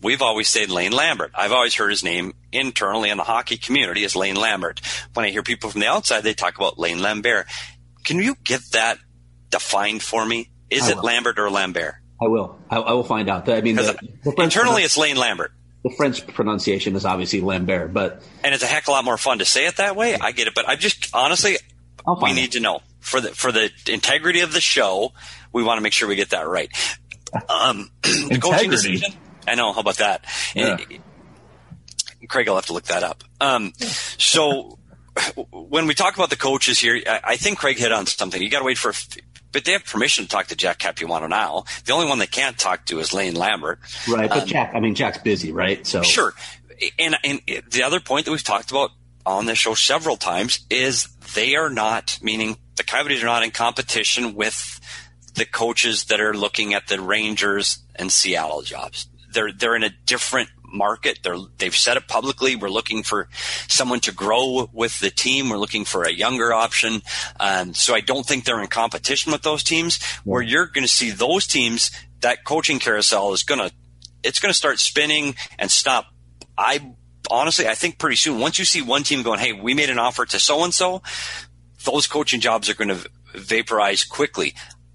We've always said Lane Lambert. I've always heard his name internally in the hockey community as Lane Lambert. When I hear people from the outside, they talk about Lane Lambert. Can you get that defined for me? Is it Lambert or Lambert? I will. I will find out. I mean, internally, it's Lane Lambert. The French pronunciation is obviously Lambert, and it's a heck of a lot more fun to say it that way. I get it, but I'm just honestly, we need to know. For the integrity of the show, we want to make sure we get that right. The coaching decision, I know. How about that? Yeah. Craig, I'll have to look that up. So when we talk about the coaches here, I think Craig hit on something. You got to wait for but they have permission to talk to Jack Capuano now. The only one they can't talk to is Lane Lambert. Right, but Jack's busy, right? So sure. And the other point that we've talked about on this show several times is they are not, meaning the Coyotes are not in competition with the coaches that are looking at the Rangers and Seattle jobs. They're in a different market. They've said it publicly. We're looking for someone to grow with the team. We're looking for a younger option. So I don't think they're in competition with those teams. Where you're going to see those teams, that coaching carousel is going to start spinning and stop. Honestly, I think pretty soon, once you see one team going, hey, we made an offer to so-and-so, those coaching jobs are going to vaporize quickly.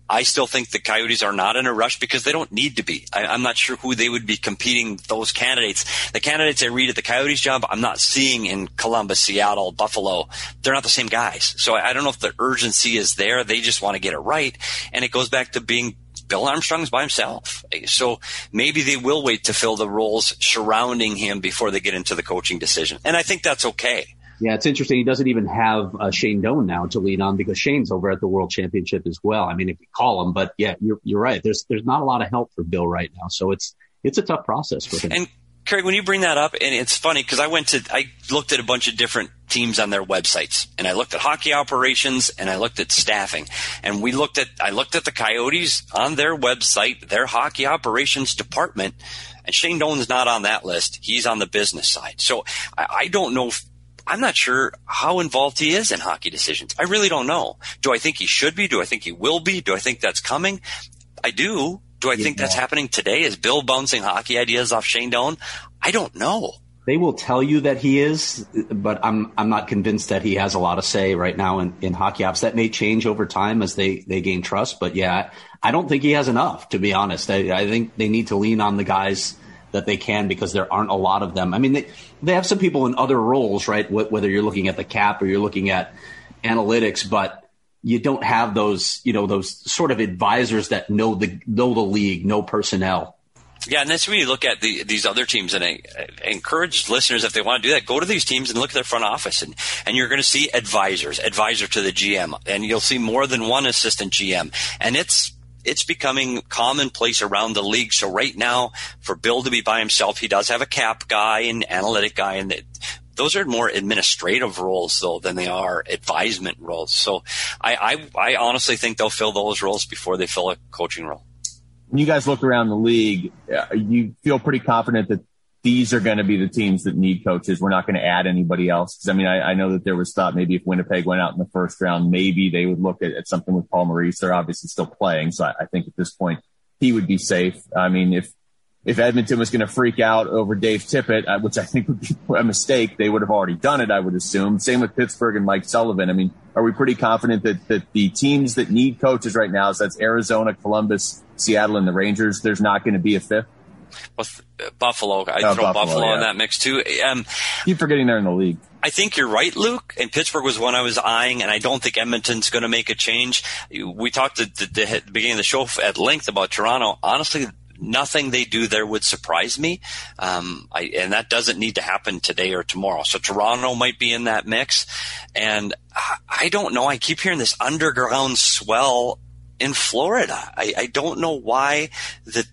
I still think the Coyotes are not in a rush because they don't need to be. I'm not sure who they would be competing those candidates. The candidates I read at the Coyotes job, I'm not seeing in Columbus, Seattle, Buffalo. They're not the same guys. So I don't know if the urgency is there. They just want to get it right. And it goes back to being Bill Armstrong's by himself. So maybe they will wait to fill the roles surrounding him before they get into the coaching decision. And I think that's okay. Yeah, it's interesting. He doesn't even have Shane Doan now to lean on because Shane's over at the World Championship as well. I mean, if you call him, but yeah, you're right. There's not a lot of help for Bill right now. So it's a tough process for him. And Craig, when you bring that up, and it's funny because I looked at a bunch of different teams on their websites, and I looked at hockey operations, and I looked at staffing, and I looked at the Coyotes on their website, their hockey operations department, and Shane Doan's not on that list. He's on the business side. So I don't know. I'm not sure how involved he is in hockey decisions. I really don't know. Do I think he should be? Do I think he will be? Do I think that's coming? I do. Do I think that's happening today? Is Bill bouncing hockey ideas off Shane Doan? I don't know. They will tell you that he is, but I'm not convinced that he has a lot of say right now in hockey ops. That may change over time as they gain trust. But, yeah, I don't think he has enough, to be honest. I think they need to lean on the guys that they can because there aren't a lot of them. I mean, they have some people in other roles, right, whether you're looking at the cap or you're looking at analytics, but you don't have those, those sort of advisors that know the league, know personnel. Yeah, and this we look at these other teams, and I encourage listeners, if they want to do that, go to these teams and look at their front office, and you're going to see advisor to the GM, and you'll see more than one assistant GM, and it's becoming commonplace around the league. So right now, for Bill to be by himself, he does have a cap guy and analytic guy, and those are more administrative roles, though, than they are advisement roles. So I honestly think they'll fill those roles before they fill a coaching role. When you guys look around the league, you feel pretty confident that these are going to be the teams that need coaches. We're not going to add anybody else. Because, I mean, I know that there was thought maybe if Winnipeg went out in the first round, maybe they would look at something with Paul Maurice. They're obviously still playing. So I think at this point he would be safe. I mean, if Edmonton was going to freak out over Dave Tippett, which I think would be a mistake, they would have already done it, I would assume. Same with Pittsburgh and Mike Sullivan. I mean, are we pretty confident that the teams that need coaches right now, so that's Arizona, Columbus, Seattle, and the Rangers, there's not going to be a fifth? Well, Buffalo. I'd throw Buffalo in that mix too. Keep forgetting they're in the league. I think you're right, Luke. And Pittsburgh was one I was eyeing, and I don't think Edmonton's going to make a change. We talked at the beginning of the show at length about Toronto. Honestly, nothing they do there would surprise me, and that doesn't need to happen today or tomorrow. So Toronto might be in that mix, and I don't know. I keep hearing this underground swell in Florida. I don't know why that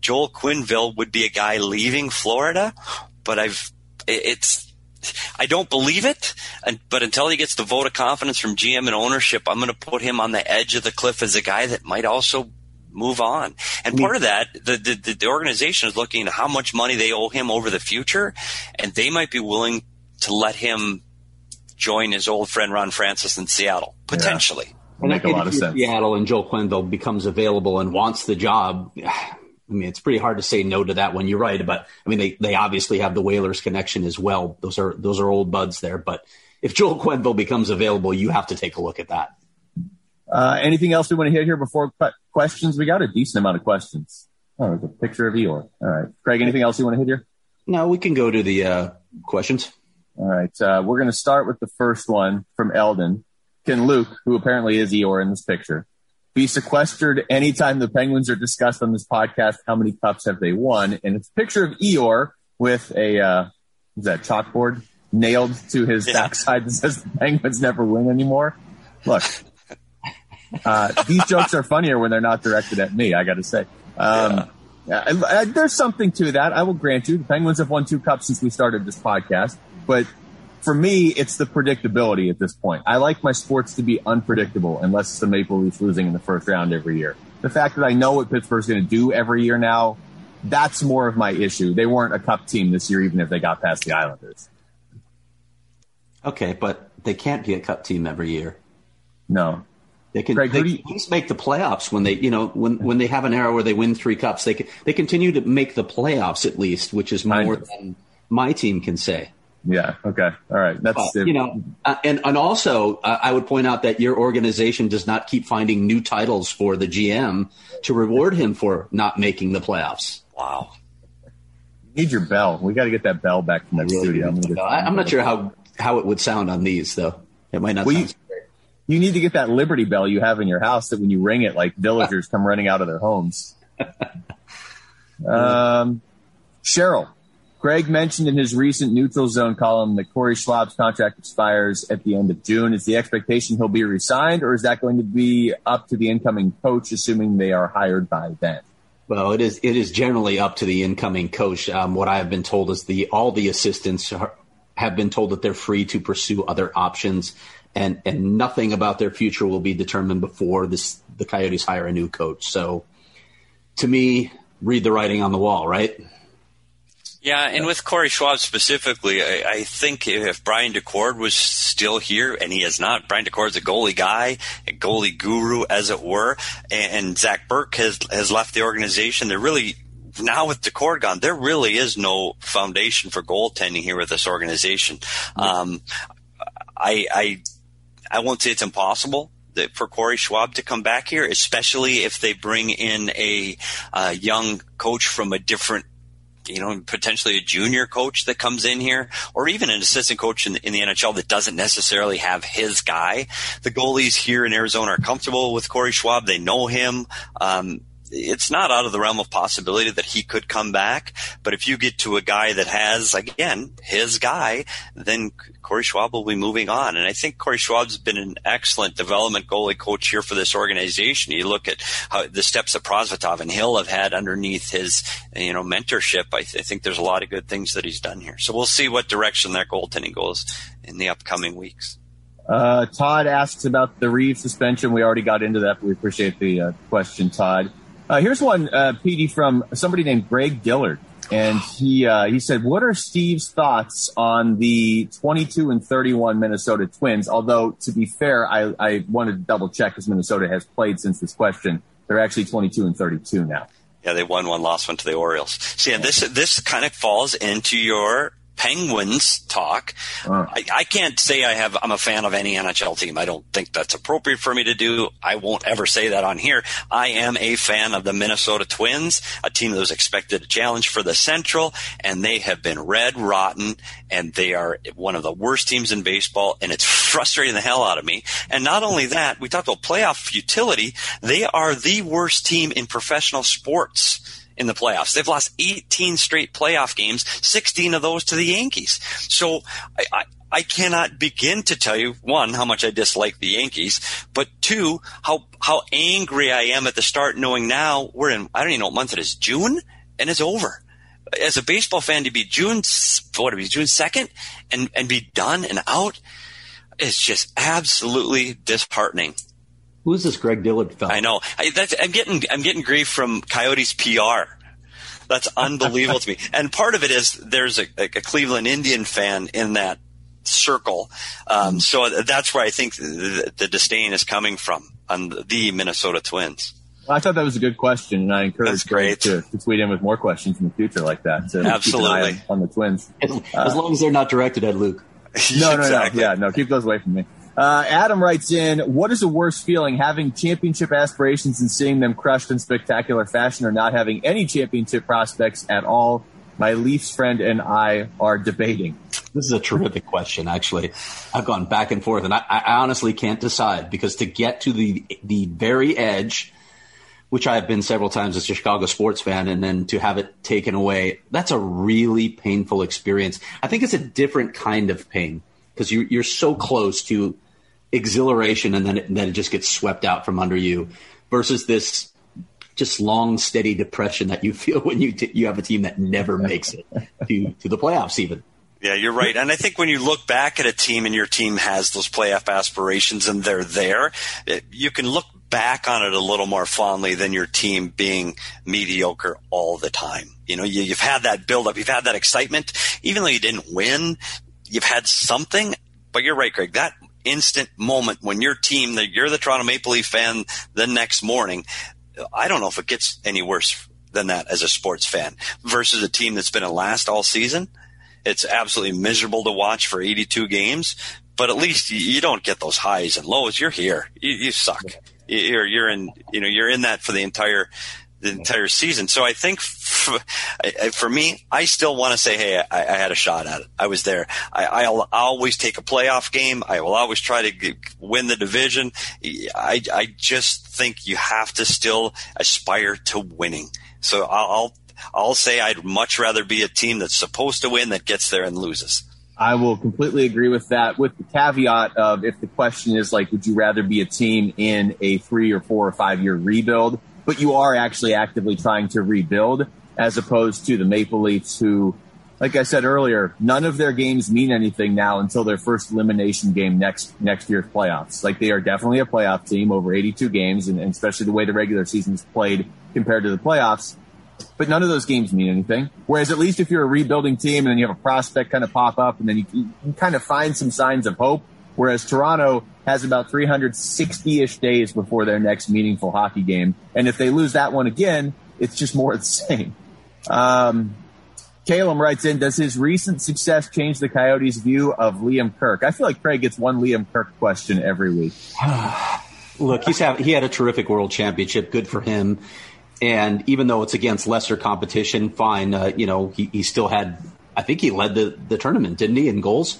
Joel Quinville would be a guy leaving Florida, but I don't believe it. But until he gets the vote of confidence from GM and ownership, I'm going to put him on the edge of the cliff as a guy that might also move on. And part of that, the organization is looking at how much money they owe him over the future, and they might be willing to let him join his old friend Ron Francis in Seattle, potentially. Yeah. Will make a lot of sense. Seattle and Joel Quenville becomes available and wants the job. I mean, it's pretty hard to say no to that one. You're right, but I mean, they obviously have the Whalers connection as well. Those are old buds there. But if Joel Quenville becomes available, you have to take a look at that. Anything else we want to hit here before questions? We got a decent amount of questions. Oh, there's a picture of Eeyore. All right, Craig. Anything else you want to hit here? No, we can go to the questions. All right, we're going to start with the first one from Eldon. Can Luke, who apparently is Eeyore in this picture, be sequestered anytime the Penguins are discussed on this podcast? How many cups have they won? And it's a picture of Eeyore with a chalkboard nailed to his backside that says the Penguins never win anymore. Look, these jokes are funnier when they're not directed at me, I got to say. There's something to that. I will grant you the Penguins have won 2 cups since we started this podcast, but for me, it's the predictability at this point. I like my sports to be unpredictable unless it's the Maple Leafs losing in the first round every year. The fact that I know what Pittsburgh's going to do every year now, that's more of my issue. They weren't a cup team this year, even if they got past the Islanders. Okay, but they can't be a cup team every year. No. They can Greg, they at least make the playoffs when they, you know, when they have an era where they win 3 cups. They continue to make the playoffs at least, which is more than my team can say. Yeah. Okay. All right. That's you know, and also I would point out that your organization does not keep finding new titles for the GM to reward him for not making the playoffs. Wow. You need your bell. We got to get that bell back from the studio. I'm not sure how it would sound on these though. It might not. Sound great. You need to get that Liberty Bell you have in your house that when you ring it, like villagers come running out of their homes. Cheryl. Greg mentioned in his recent neutral zone column that Corey Schwab's contract expires at the end of June. Is the expectation he'll be re-signed, or is that going to be up to the incoming coach, assuming they are hired by then? Well, it is generally up to the incoming coach. What I have been told is all the assistants have been told that they're free to pursue other options, and nothing about their future will be determined before the Coyotes hire a new coach. So, to me, read the writing on the wall, right? Yeah, and with Corey Schwab specifically, I think if Brian Daccord was still here, and he is not, Brian Dacord's a goalie guy, a goalie guru, as it were, and Zach Burke has left the organization. They're really, now with Daccord gone, there really is no foundation for goaltending here with this organization. I won't say it's impossible for Corey Schwab to come back here, especially if they bring in a young coach from a different, you know, potentially a junior coach that comes in here, or even an assistant coach in the NHL that doesn't necessarily have his guy. The goalies here in Arizona are comfortable with Corey Schwab. They know him. it's not out of the realm of possibility that he could come back. But if you get to a guy that has, again, his guy, then Corey Schwab will be moving on. And I think Corey Schwab's been an excellent development goalie coach here for this organization. You look at how the steps that Prosvetov and Hill have had underneath his, mentorship. I think there's a lot of good things that he's done here. So we'll see what direction their goaltending goes in the upcoming weeks. Todd asks about the Reeves suspension. We already got into that, but we appreciate the question, Todd. Here's one, PD, from somebody named Greg Gillard. And he said, what are Steve's thoughts on the 22 and 31 Minnesota Twins? Although, to be fair, I wanted to double check because Minnesota has played since this question. They're actually 22 and 32 now. Yeah, they won one, lost one to the Orioles. So, yeah, this kind of falls into your Penguins talk. I can't say I'm a fan of any NHL team. I don't think that's appropriate for me to do. I won't ever say that on here. I am a fan of the Minnesota Twins, a team that was expected to challenge for the Central, and they have been red rotten, and they are one of the worst teams in baseball, and it's frustrating the hell out of me. And not only that, we talked about playoff futility. They are the worst team in professional sports in the playoffs. They've lost 18 straight playoff games, 16 of those to the Yankees. So I cannot begin to tell you, one, how much I dislike the Yankees, but two, how angry I am at the start, knowing now I don't even know what month it is, June, and it's over. As a baseball fan, to be June 2nd and be done and out is just absolutely disheartening. Who's this Greg Dillard fellow? I know. I'm getting grief from Coyotes PR. That's unbelievable to me. And part of it is there's a Cleveland Indian fan in that circle. So that's where I think the disdain is coming from on the Minnesota Twins. Well, I thought that was a good question, and I encourage you to tweet in with more questions in the future like that. So absolutely. Keep an eye on the Twins. As long as they're not directed at Luke. No. Yeah, no, keep those away from me. Adam writes in, what is the worst feeling, having championship aspirations and seeing them crushed in spectacular fashion, or not having any championship prospects at all? My Leafs friend and I are debating. This is a terrific question, actually. I've gone back and forth, and I honestly can't decide, because to get to the very edge, which I have been several times as a Chicago sports fan, and then to have it taken away, that's a really painful experience. I think it's a different kind of pain, because you're so close to exhilaration, and then it just gets swept out from under you, versus this just long, steady depression that you feel when you have a team that never makes it to the playoffs even. Yeah, you're right. And I think when you look back at a team and your team has those playoff aspirations and they're there, you can look back on it a little more fondly than your team being mediocre all the time. You've had that buildup. You've had that excitement. Even though you didn't win, you've had something. But you're right, Greg, that instant moment when your team, that you're the Toronto Maple Leaf fan the next morning, I don't know if it gets any worse than that as a sports fan, versus a team that's been in last all season. It's absolutely miserable to watch for 82 games, but at least you don't get those highs and lows. You're here. You suck. You're in. You're in that for the entire season. So I think for me, I still want to say, hey, I had a shot at it. I was there. I'll always take a playoff game. I will always try to win the division. I just think you have to still aspire to winning. So I'll say I'd much rather be a team that's supposed to win that gets there and loses. I will completely agree with that, with the caveat of, if the question is like, would you rather be a team in a 3 or 4 or 5 year rebuild, but you are actually actively trying to rebuild, as opposed to the Maple Leafs, who, like I said earlier, none of their games mean anything now until their first elimination game next year's playoffs. Like, they are definitely a playoff team over 82 games, and especially the way the regular season's played compared to the playoffs. But none of those games mean anything. Whereas at least if you're a rebuilding team and then you have a prospect kind of pop up, and then you kind of find some signs of hope. Whereas Toronto has about 360-ish days before their next meaningful hockey game. And if they lose that one again, it's just more of the same. Calum writes in, does his recent success change the Coyotes' view of Liam Kirk? I feel like Craig gets one Liam Kirk question every week. Look, he had a terrific world championship. Good for him. And even though it's against lesser competition, fine. He still had, I think he led the tournament, didn't he, in goals?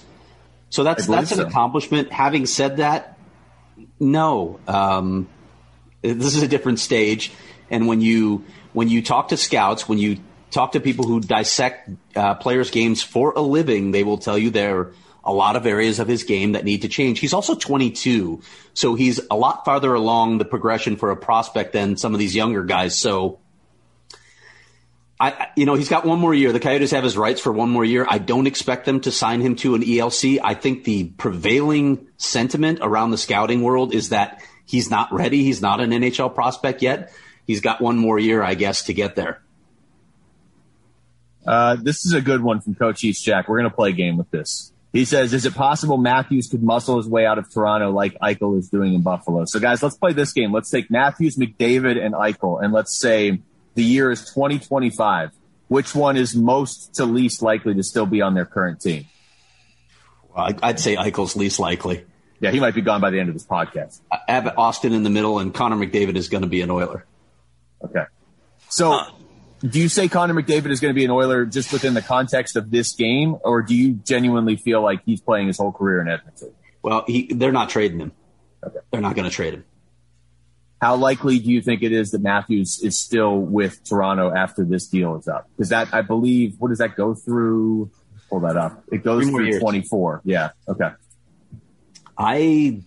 So that's an accomplishment. Having said that, no, This is a different stage. And when you talk to scouts, when you talk to people who dissect players' games for a living, they will tell you there are a lot of areas of his game that need to change. He's also 22, so he's a lot farther along the progression for a prospect than some of these younger guys. So, he's got one more year. The Coyotes have his rights for one more year. I don't expect them to sign him to an ELC. I think the prevailing sentiment around the scouting world is that he's not ready. He's not an NHL prospect yet. He's got one more year, I guess, to get there. This is a good one from Coach East Jack. We're going to play a game with this. He says, is it possible Matthews could muscle his way out of Toronto like Eichel is doing in Buffalo? So, guys, let's play this game. Let's take Matthews, McDavid, and Eichel, and let's say the year is 2025. Which one is most to least likely to still be on their current team? I'd say Eichel's least likely. Yeah, he might be gone by the end of this podcast. I have Auston in the middle, and Connor McDavid is going to be an Oiler. Okay. So do you say Connor McDavid is going to be an Oiler just within the context of this game, or do you genuinely feel like he's playing his whole career in Edmonton? Well, they're not trading him. Okay. They're not going to trade him. How likely do you think it is that Matthews is still with Toronto after this deal is up? Because that, I believe, what does that go through? Pull that up. It goes through 24. Yeah, okay. I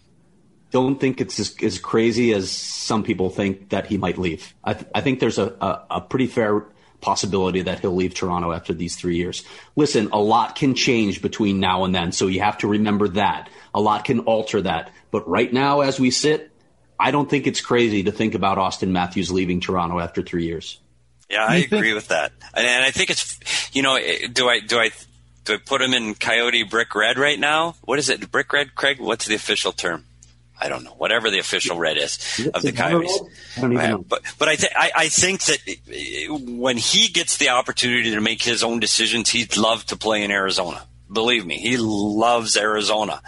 don't think it's as crazy as some people think that he might leave. I think there's a pretty fair possibility that he'll leave Toronto after these 3 years. Listen, a lot can change between now and then, so you have to remember that. A lot can alter that. But right now, as we sit, I don't think it's crazy to think about Auston Matthews leaving Toronto after 3 years. Yeah, I agree with that. And I think it's, do I put him in Coyote Brick Red right now? What is it? Brick Red, Craig? What's the official term? I don't know. Whatever the official red is of the Coyotes. I don't even know. But I think that when he gets the opportunity to make his own decisions, he'd love to play in Arizona. Believe me, he loves Arizona.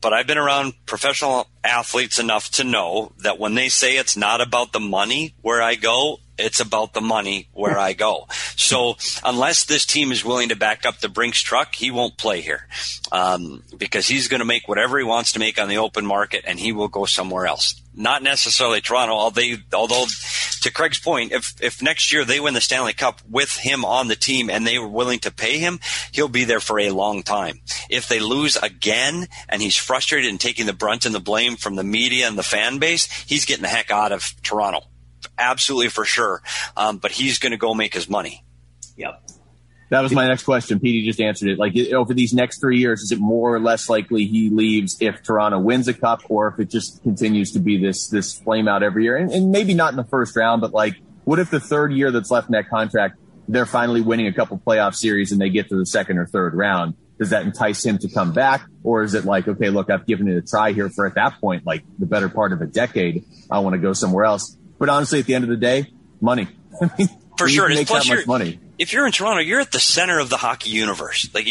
But I've been around professional athletes enough to know that when they say it's not about the money where I go, it's about the money where I go. So unless this team is willing to back up the Brinks truck, he won't play here because he's going to make whatever he wants to make on the open market, and he will go somewhere else. Not necessarily Toronto, although to Craig's point, if next year they win the Stanley Cup with him on the team and they were willing to pay him, he'll be there for a long time. If they lose again and he's frustrated and taking the brunt and the blame from the media and the fan base, he's getting the heck out of Toronto. Absolutely for sure. But he's going to go make his money. Yep. That was my next question. Petey just answered it. Like, over these next 3 years, is it more or less likely he leaves if Toronto wins a cup, or if it just continues to be this flame out every year? And maybe not in the first round, but like, what if the third year that's left in that contract, they're finally winning a couple playoff series and they get to the second or third round? Does that entice him to come back? Or is it like, okay, look, I've given it a try here for, at that point, like the better part of a decade. I want to go somewhere else. But honestly, at the end of the day, money. I mean, for sure. Make plus that much money. If you're in Toronto, you're at the center of the hockey universe. Like,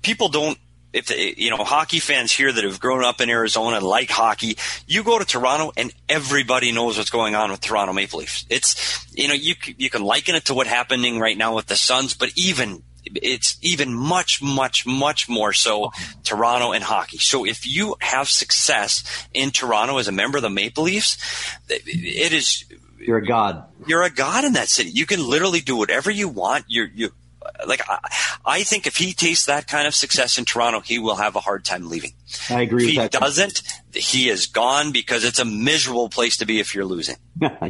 people don't, if they, hockey fans here that have grown up in Arizona and like hockey, you go to Toronto and everybody knows what's going on with Toronto Maple Leafs. It's, you can liken it to what's happening right now with the Suns, but it's even much, much, much more so Toronto and hockey. So if you have success in Toronto as a member of the Maple Leafs, it is – You're a god. You're a god in that city. You can literally do whatever you want. I think if he tastes that kind of success in Toronto, he will have a hard time leaving. I agree with that. If he doesn't, he is gone, because it's a miserable place to be if you're losing.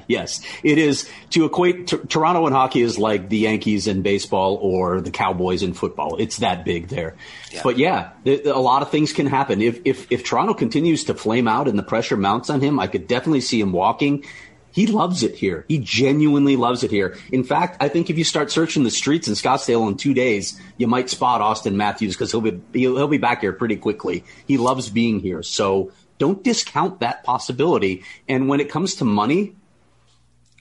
Yes, it is. To equate Toronto and hockey is like the Yankees in baseball or the Cowboys in football. It's that big there. Yeah. But yeah, a lot of things can happen. If Toronto continues to flame out and the pressure mounts on him, I could definitely see him walking. He loves it here. He genuinely loves it here. In fact, I think if you start searching the streets in Scottsdale in 2 days, you might spot Auston Matthews, because he'll be back here pretty quickly. He loves being here. So don't discount that possibility. And when it comes to money,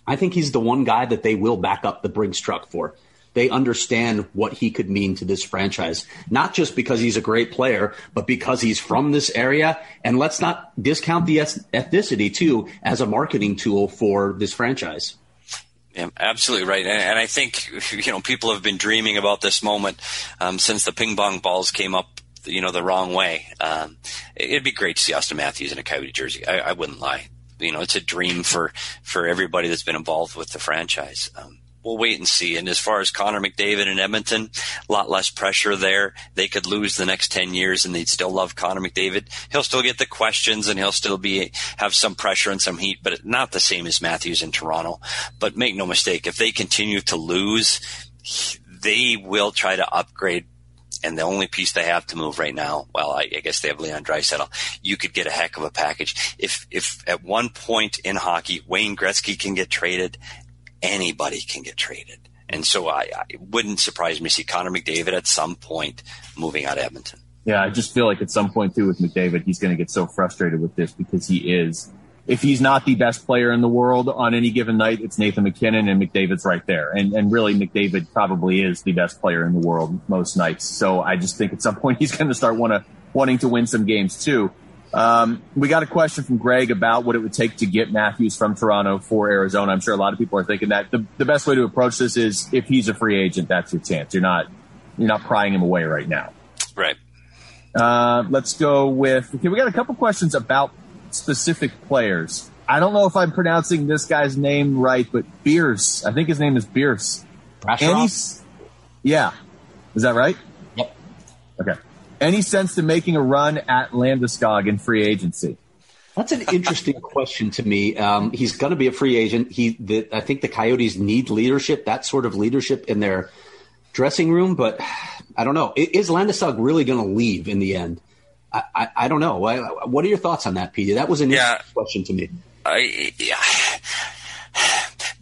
I think he's the one guy that they will back up the Brinks truck for. They understand what he could mean to this franchise, not just because he's a great player, but because he's from this area. And let's not discount the ethnicity, too, as a marketing tool for this franchise. Yeah, absolutely right. And I think, people have been dreaming about this moment since the ping pong balls came up, the wrong way. It'd be great to see Auston Matthews in a Coyote jersey. I wouldn't lie. it's a dream for everybody that's been involved with the franchise. We'll wait and see. And as far as Connor McDavid in Edmonton, a lot less pressure there. They could lose the next 10 years and they'd still love Connor McDavid. He'll still get the questions and he'll still have some pressure and some heat, but not the same as Matthews in Toronto. But make no mistake, if they continue to lose, they will try to upgrade. And the only piece they have to move right now, well, I guess they have Leon Draisaitl. You could get a heck of a package. If at one point in hockey, Wayne Gretzky can get traded, anybody can get traded. And so it wouldn't surprise me to see Connor McDavid at some point moving out of Edmonton. Yeah, I just feel like at some point, too, with McDavid, he's going to get so frustrated with this because he is. If he's not the best player in the world on any given night, it's Nathan McKinnon, and McDavid's right there. And really, McDavid probably is the best player in the world most nights. So I just think at some point he's going to start wanting to win some games, too. We got a question from Greg about what it would take to get Matthews from Toronto for Arizona. I'm sure a lot of people are thinking that the best way to approach this is if he's a free agent, that's your chance. You're not prying him away right now. Right. Let's go with, okay, we got a couple questions about specific players. I don't know if I'm pronouncing this guy's name right, but Beers, I think his name is Beers. Yeah. Is that right? Yep. Okay. Any sense to making a run at Landeskog in free agency? That's an interesting question to me. He's going to be a free agent. I think the Coyotes need leadership, that sort of leadership in their dressing room, but I don't know. Is Landeskog really going to leave in the end? I don't know. What are your thoughts on that, Petey? That was an interesting question to me.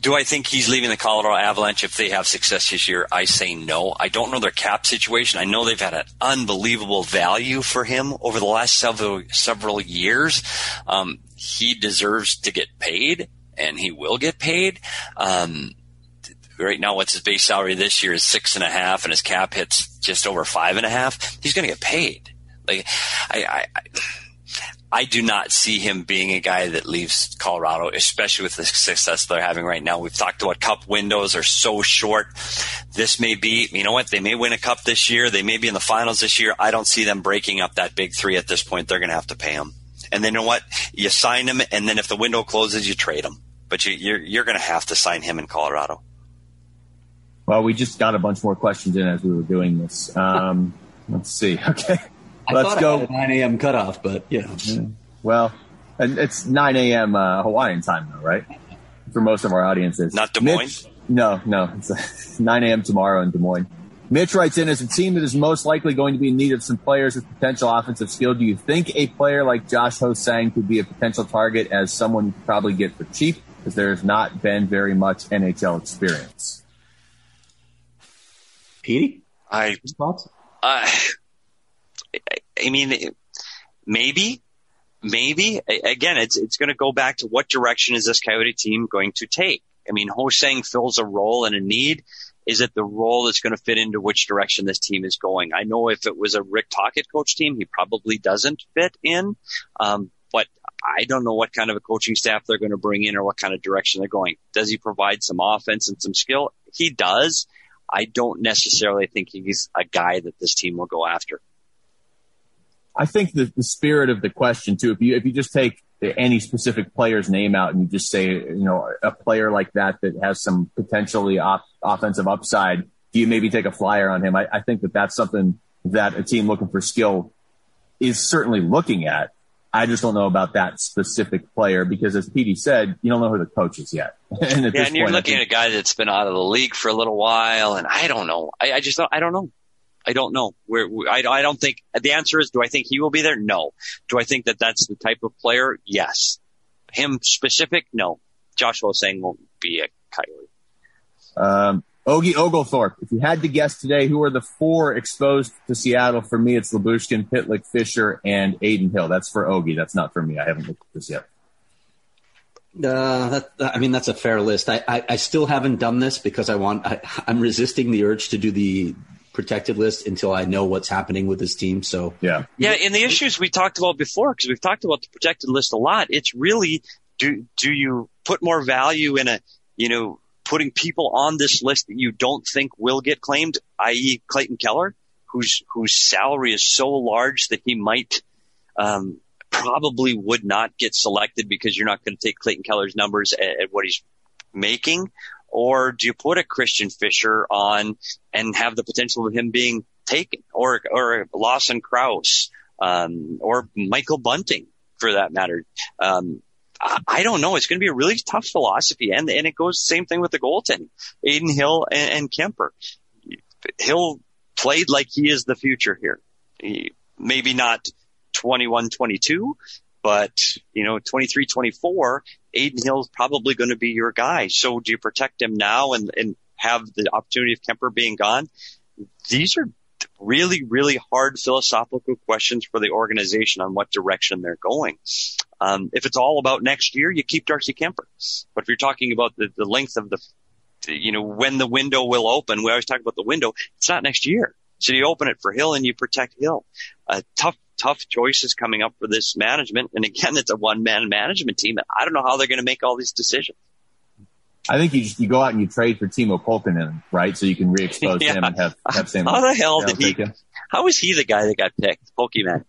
Do I think he's leaving the Colorado Avalanche if they have success this year? I say no. I don't know their cap situation. I know they've had an unbelievable value for him over the last several years. He deserves to get paid, and he will get paid. Right now, what's his base salary this year is $6.5 million, and his cap hits just over $5.5 million. He's going to get paid. Like I do not see him being a guy that leaves Colorado, especially with the success they're having right now. We've talked about cup windows are so short. This may be, you know what, they may win a cup this year. They may be in the finals this year. I don't see them breaking up that big three at this point. They're going to have to pay him. And then you know what? You sign him, and then if the window closes, you trade him. But you're going to have to sign him in Colorado. Well, we just got a bunch more questions in as we were doing this. Let's see. Okay. Let's go. I had a 9 a.m. cutoff, but yeah. Well, and it's 9 a.m. Hawaiian time, though, right? For most of our audiences. Not Des Moines? No. It's 9 a.m. tomorrow in Des Moines. Mitch writes in, as a team that is most likely going to be in need of some players with potential offensive skill, do you think a player like Josh Hosang could be a potential target as someone you could probably get for cheap, because there has not been very much NHL experience? Petey? I mean, maybe. Again, it's going to go back to what direction is this Coyote team going to take. I mean, Hosang fills a role and a need. Is it the role that's going to fit into which direction this team is going? I know if it was a Rick Tocchet coach team, he probably doesn't fit in. But I don't know what kind of a coaching staff they're going to bring in or what kind of direction they're going. Does he provide some offense and some skill? He does. I don't necessarily think he's a guy that this team will go after. I think the spirit of the question, too, if you just take any specific player's name out and you just say, a player like that has some potentially offensive upside, do you maybe take a flyer on him? I think that's something that a team looking for skill is certainly looking at. I just don't know about that specific player because, as Petey said, you don't know who the coach is yet. and you're looking at a guy that's been out of the league for a little while, and I don't know. I just don't know. I don't know. I don't think – the answer is, do I think he will be there? No. Do I think that's the type of player? Yes. Him specific? No. Josh Hosang won't be a Coyote. Ogie Oglethorpe, if you had to guess today, who are the four exposed to Seattle? For me, it's Lyubushkin, Pitlick, Fisher, and Aiden Hill. That's for Ogie. That's not for me. I haven't looked at this yet. That's a fair list. I still haven't done this because I'm resisting the urge to do the – protected list until I know what's happening with this team. So yeah. And the issues we talked about before, because we've talked about the protected list a lot. It's really do you put more value in putting people on this list that you don't think will get claimed, i.e. Clayton Keller, whose salary is so large that he might probably would not get selected because you're not going to take Clayton Keller's numbers at what he's making? Or do you put a Christian Fisher on and have the potential of him being taken, or Lawson Krause, or Michael Bunting for that matter? I don't know. It's going to be a really tough philosophy. And it goes the same thing with the goaltending, Adin Hill and Kemper. Hill played like he is the future here. Maybe not 21-22, but, 23-24, Adin Hill's probably going to be your guy. So do you protect him now and have the opportunity of Kemper being gone? These are really, really hard philosophical questions for the organization on what direction they're going. If it's all about next year, you keep Darcy Kemper. But if you're talking about the length of when the window will open, we always talk about the window. It's not next year. So you open it for Hill and you protect Hill. Tough choices coming up for this management. And again, it's a one-man management team. And I don't know how they're going to make all these decisions. I think you go out and you trade for Timo Polkkanen, right? So you can re-expose him and have Sam. How the hell how is he the guy that got picked? Pokemon.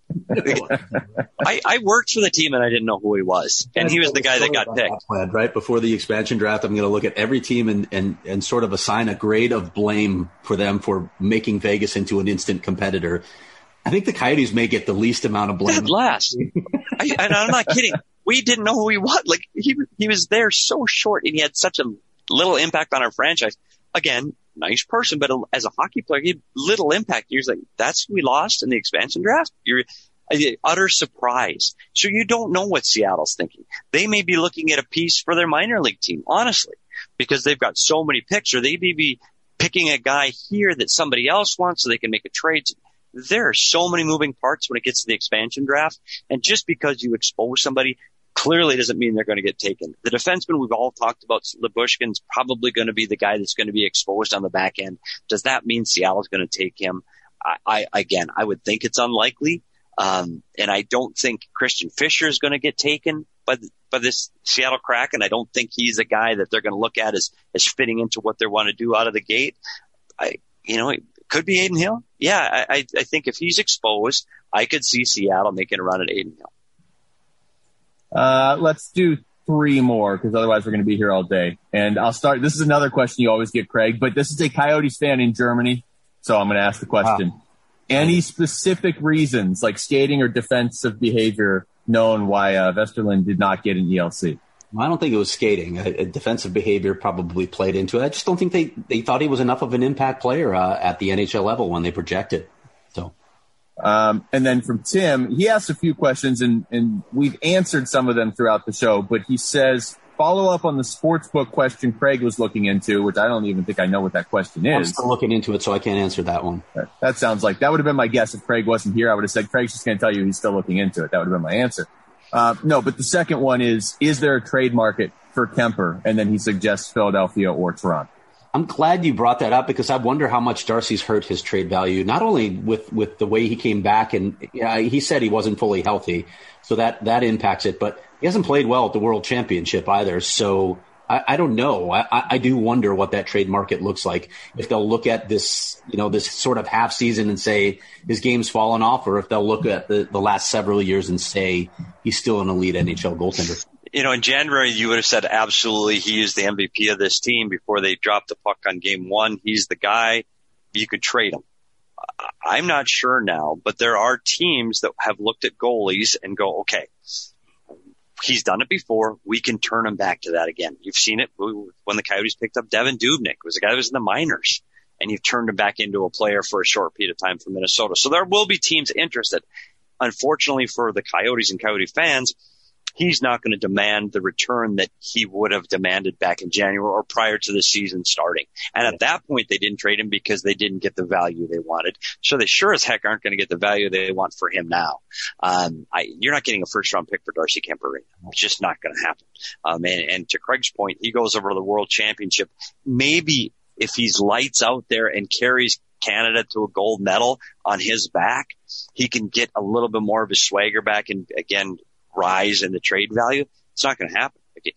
I worked for the team and I didn't know who he was. And he was the guy that got picked. Right before the expansion draft, I'm going to look at every team and sort of assign a grade of blame for them for making Vegas into an instant competitor. I think the Coyotes may get the least amount of blame. Dead last. And I'm not kidding. We didn't know who he was. Like he was there so short, and he had such a little impact on our franchise. Again, nice person, but as a hockey player, he had little impact. He was like, "That's who we lost in the expansion draft." You're utter surprise. So you don't know what Seattle's thinking. They may be looking at a piece for their minor league team, honestly, because they've got so many picks, or they may be picking a guy here that somebody else wants, so they can make a trade. There are so many moving parts when it gets to the expansion draft, and just because you expose somebody clearly doesn't mean they're going to get taken. The defenseman we've all talked about, Lyubushkin's probably going to be the guy that's going to be exposed on the back end. Does that mean Seattle's going to take him? I would think it's unlikely, and I don't think Christian Fisher is going to get taken by this Seattle Kraken. I don't think he's a guy that they're going to look at as fitting into what they want to do out of the gate. It could be Adin Hill. Yeah, I think if he's exposed, I could see Seattle making a run at Adin Hill. Let's do three more, because otherwise we're going to be here all day. And I'll start. This is another question you always get, Craig, but this is a Coyotes fan in Germany, so I'm going to ask the question. Wow. Any specific reasons, like skating or defensive behavior, known why Westerlund did not get an ELC? I don't think it was skating. Defensive behavior probably played into it. I just don't think they thought he was enough of an impact player at the NHL level when they projected. And then from Tim, he asked a few questions, and we've answered some of them throughout the show, but he says, follow up on the sportsbook question Craig was looking into, which I don't even think I know what that question is. I'm still looking into it, so I can't answer that one. That sounds like that would have been my guess if Craig wasn't here. I would have said, Craig's just going to tell you he's still looking into it. That would have been my answer. No, but the second one is there a trade market for Kemper? And then he suggests Philadelphia or Toronto. I'm glad you brought that up, because I wonder how much Darcy's hurt his trade value, not only with the way he came back, and he said he wasn't fully healthy, so that impacts it, but he hasn't played well at the World Championship either, so I don't know. I do wonder what that trade market looks like, if they'll look at this, this sort of half season and say his game's fallen off, or if they'll look at the last several years and say he's still an elite NHL goaltender. In January, you would have said, absolutely, he is the MVP of this team before they dropped the puck on game one. He's the guy. You could trade him. I'm not sure now, but there are teams that have looked at goalies and go, okay, he's done it before. We can turn him back to that again. You've seen it when the Coyotes picked up Devin Dubnyk, was a guy that was in the minors, and you've turned him back into a player for a short period of time for Minnesota. So there will be teams interested. Unfortunately for the Coyotes and Coyote fans, he's not going to demand the return that he would have demanded back in January or prior to the season starting. And at that point, they didn't trade him because they didn't get the value they wanted. So they sure as heck aren't going to get the value they want for him now. You're not getting a first-round pick for Darcy Kemper right now. It's just not going to happen. And to Craig's point, he goes over to the World Championship. Maybe if he's lights out there and carries Canada to a gold medal on his back, he can get a little bit more of his swagger back, and again – rise in the trade value. It's not going to happen. Okay.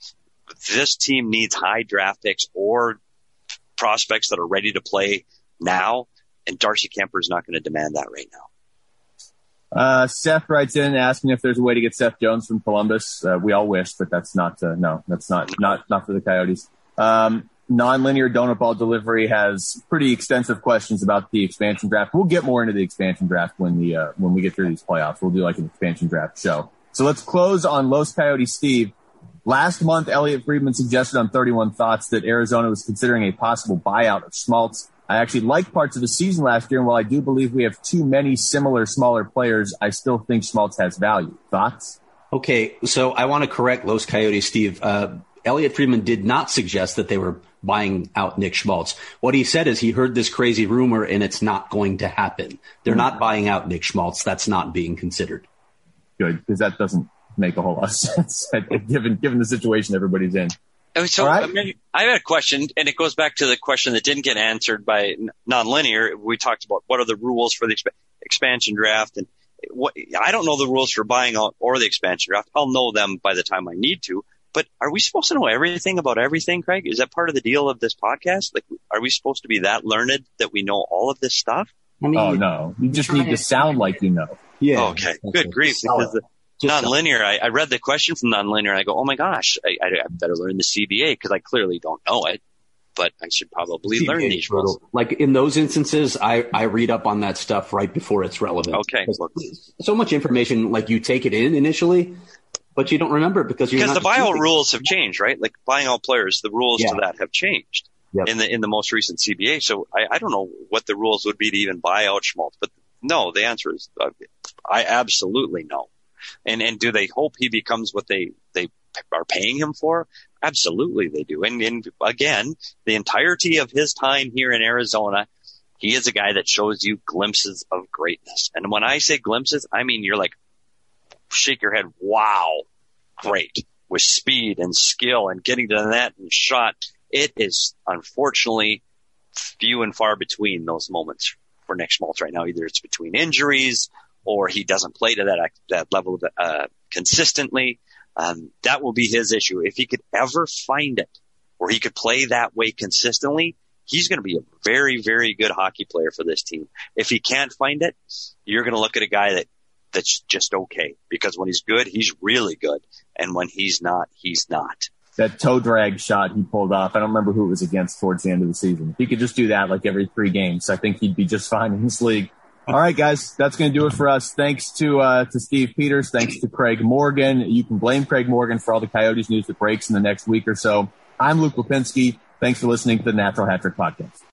This team needs high draft picks or prospects that are ready to play now, and Darcy Kemper is not going to demand that right now. Seth writes in asking if there's a way to get Seth Jones from Columbus. We all wish, but that's not, no, that's not for the Coyotes. Nonlinear donut ball delivery has pretty extensive questions about the expansion draft. We'll get more into the expansion draft when we get through these playoffs. We'll do like an expansion draft show. So let's close on Los Coyotes Steve. Last month, Elliot Friedman suggested on 31 Thoughts that Arizona was considering a possible buyout of Schmaltz. I actually liked parts of the season last year, and while I do believe we have too many similar smaller players, I still think Schmaltz has value. Thoughts? Okay, so I want to correct Los Coyotes Steve. Elliot Friedman did not suggest that they were buying out Nick Schmaltz. What he said is he heard this crazy rumor, and it's not going to happen. They're not buying out Nick Schmaltz. That's not being considered. Good, because that doesn't make a whole lot of sense, given the situation everybody's in. So right. I had a question, and it goes back to the question that didn't get answered by Nonlinear. We talked about what are the rules for the expansion draft, and what I don't know the rules for buying out or the expansion draft. I'll know them by the time I need to. But are we supposed to know everything about everything, Craig? Is that part of the deal of this podcast? Like, are we supposed to be that learned that we know all of this stuff? I mean, oh, no. You just need to sound like you know. Yeah. Oh, okay. Good grief. Because the Nonlinear, I read the question from Nonlinear, and I go, oh, my gosh, I better learn the CBA because I clearly don't know it, but I should probably learn these rules. Like, in those instances, I read up on that stuff right before it's relevant. Okay. So much information, like, you take it in initially, but you don't remember it because the buyout rules have changed, right? Like buying all players, the rules to that have changed in the most recent CBA. So I don't know what the rules would be to even buy out Schmaltz. But no, the answer is I absolutely know. And do they hope he becomes what they are paying him for? Absolutely, they do. And again, the entirety of his time here in Arizona, he is a guy that shows you glimpses of greatness. And when I say glimpses, I mean you're like, shake your head, wow, great, with speed and skill and getting to the net and shot. It is unfortunately few and far between those moments for Nick Schmaltz right now. Either it's between injuries or he doesn't play to that level consistently. That will be his issue. If he could ever find it where he could play that way consistently, he's going to be a very, very good hockey player for this team. If he can't find it, you're going to look at a guy that's just okay, because when he's good, he's really good. And when he's not, he's not. That toe drag shot he pulled off, I don't remember who it was against towards the end of the season. If he could just do that like every 3 games, I think he'd be just fine in this league. All right, guys, that's going to do it for us. Thanks to Steve Peters. Thanks to Craig Morgan. You can blame Craig Morgan for all the Coyotes news that breaks in the next week or so. I'm Luke Lipinski. Thanks for listening to the Natural Hat Trick Podcast.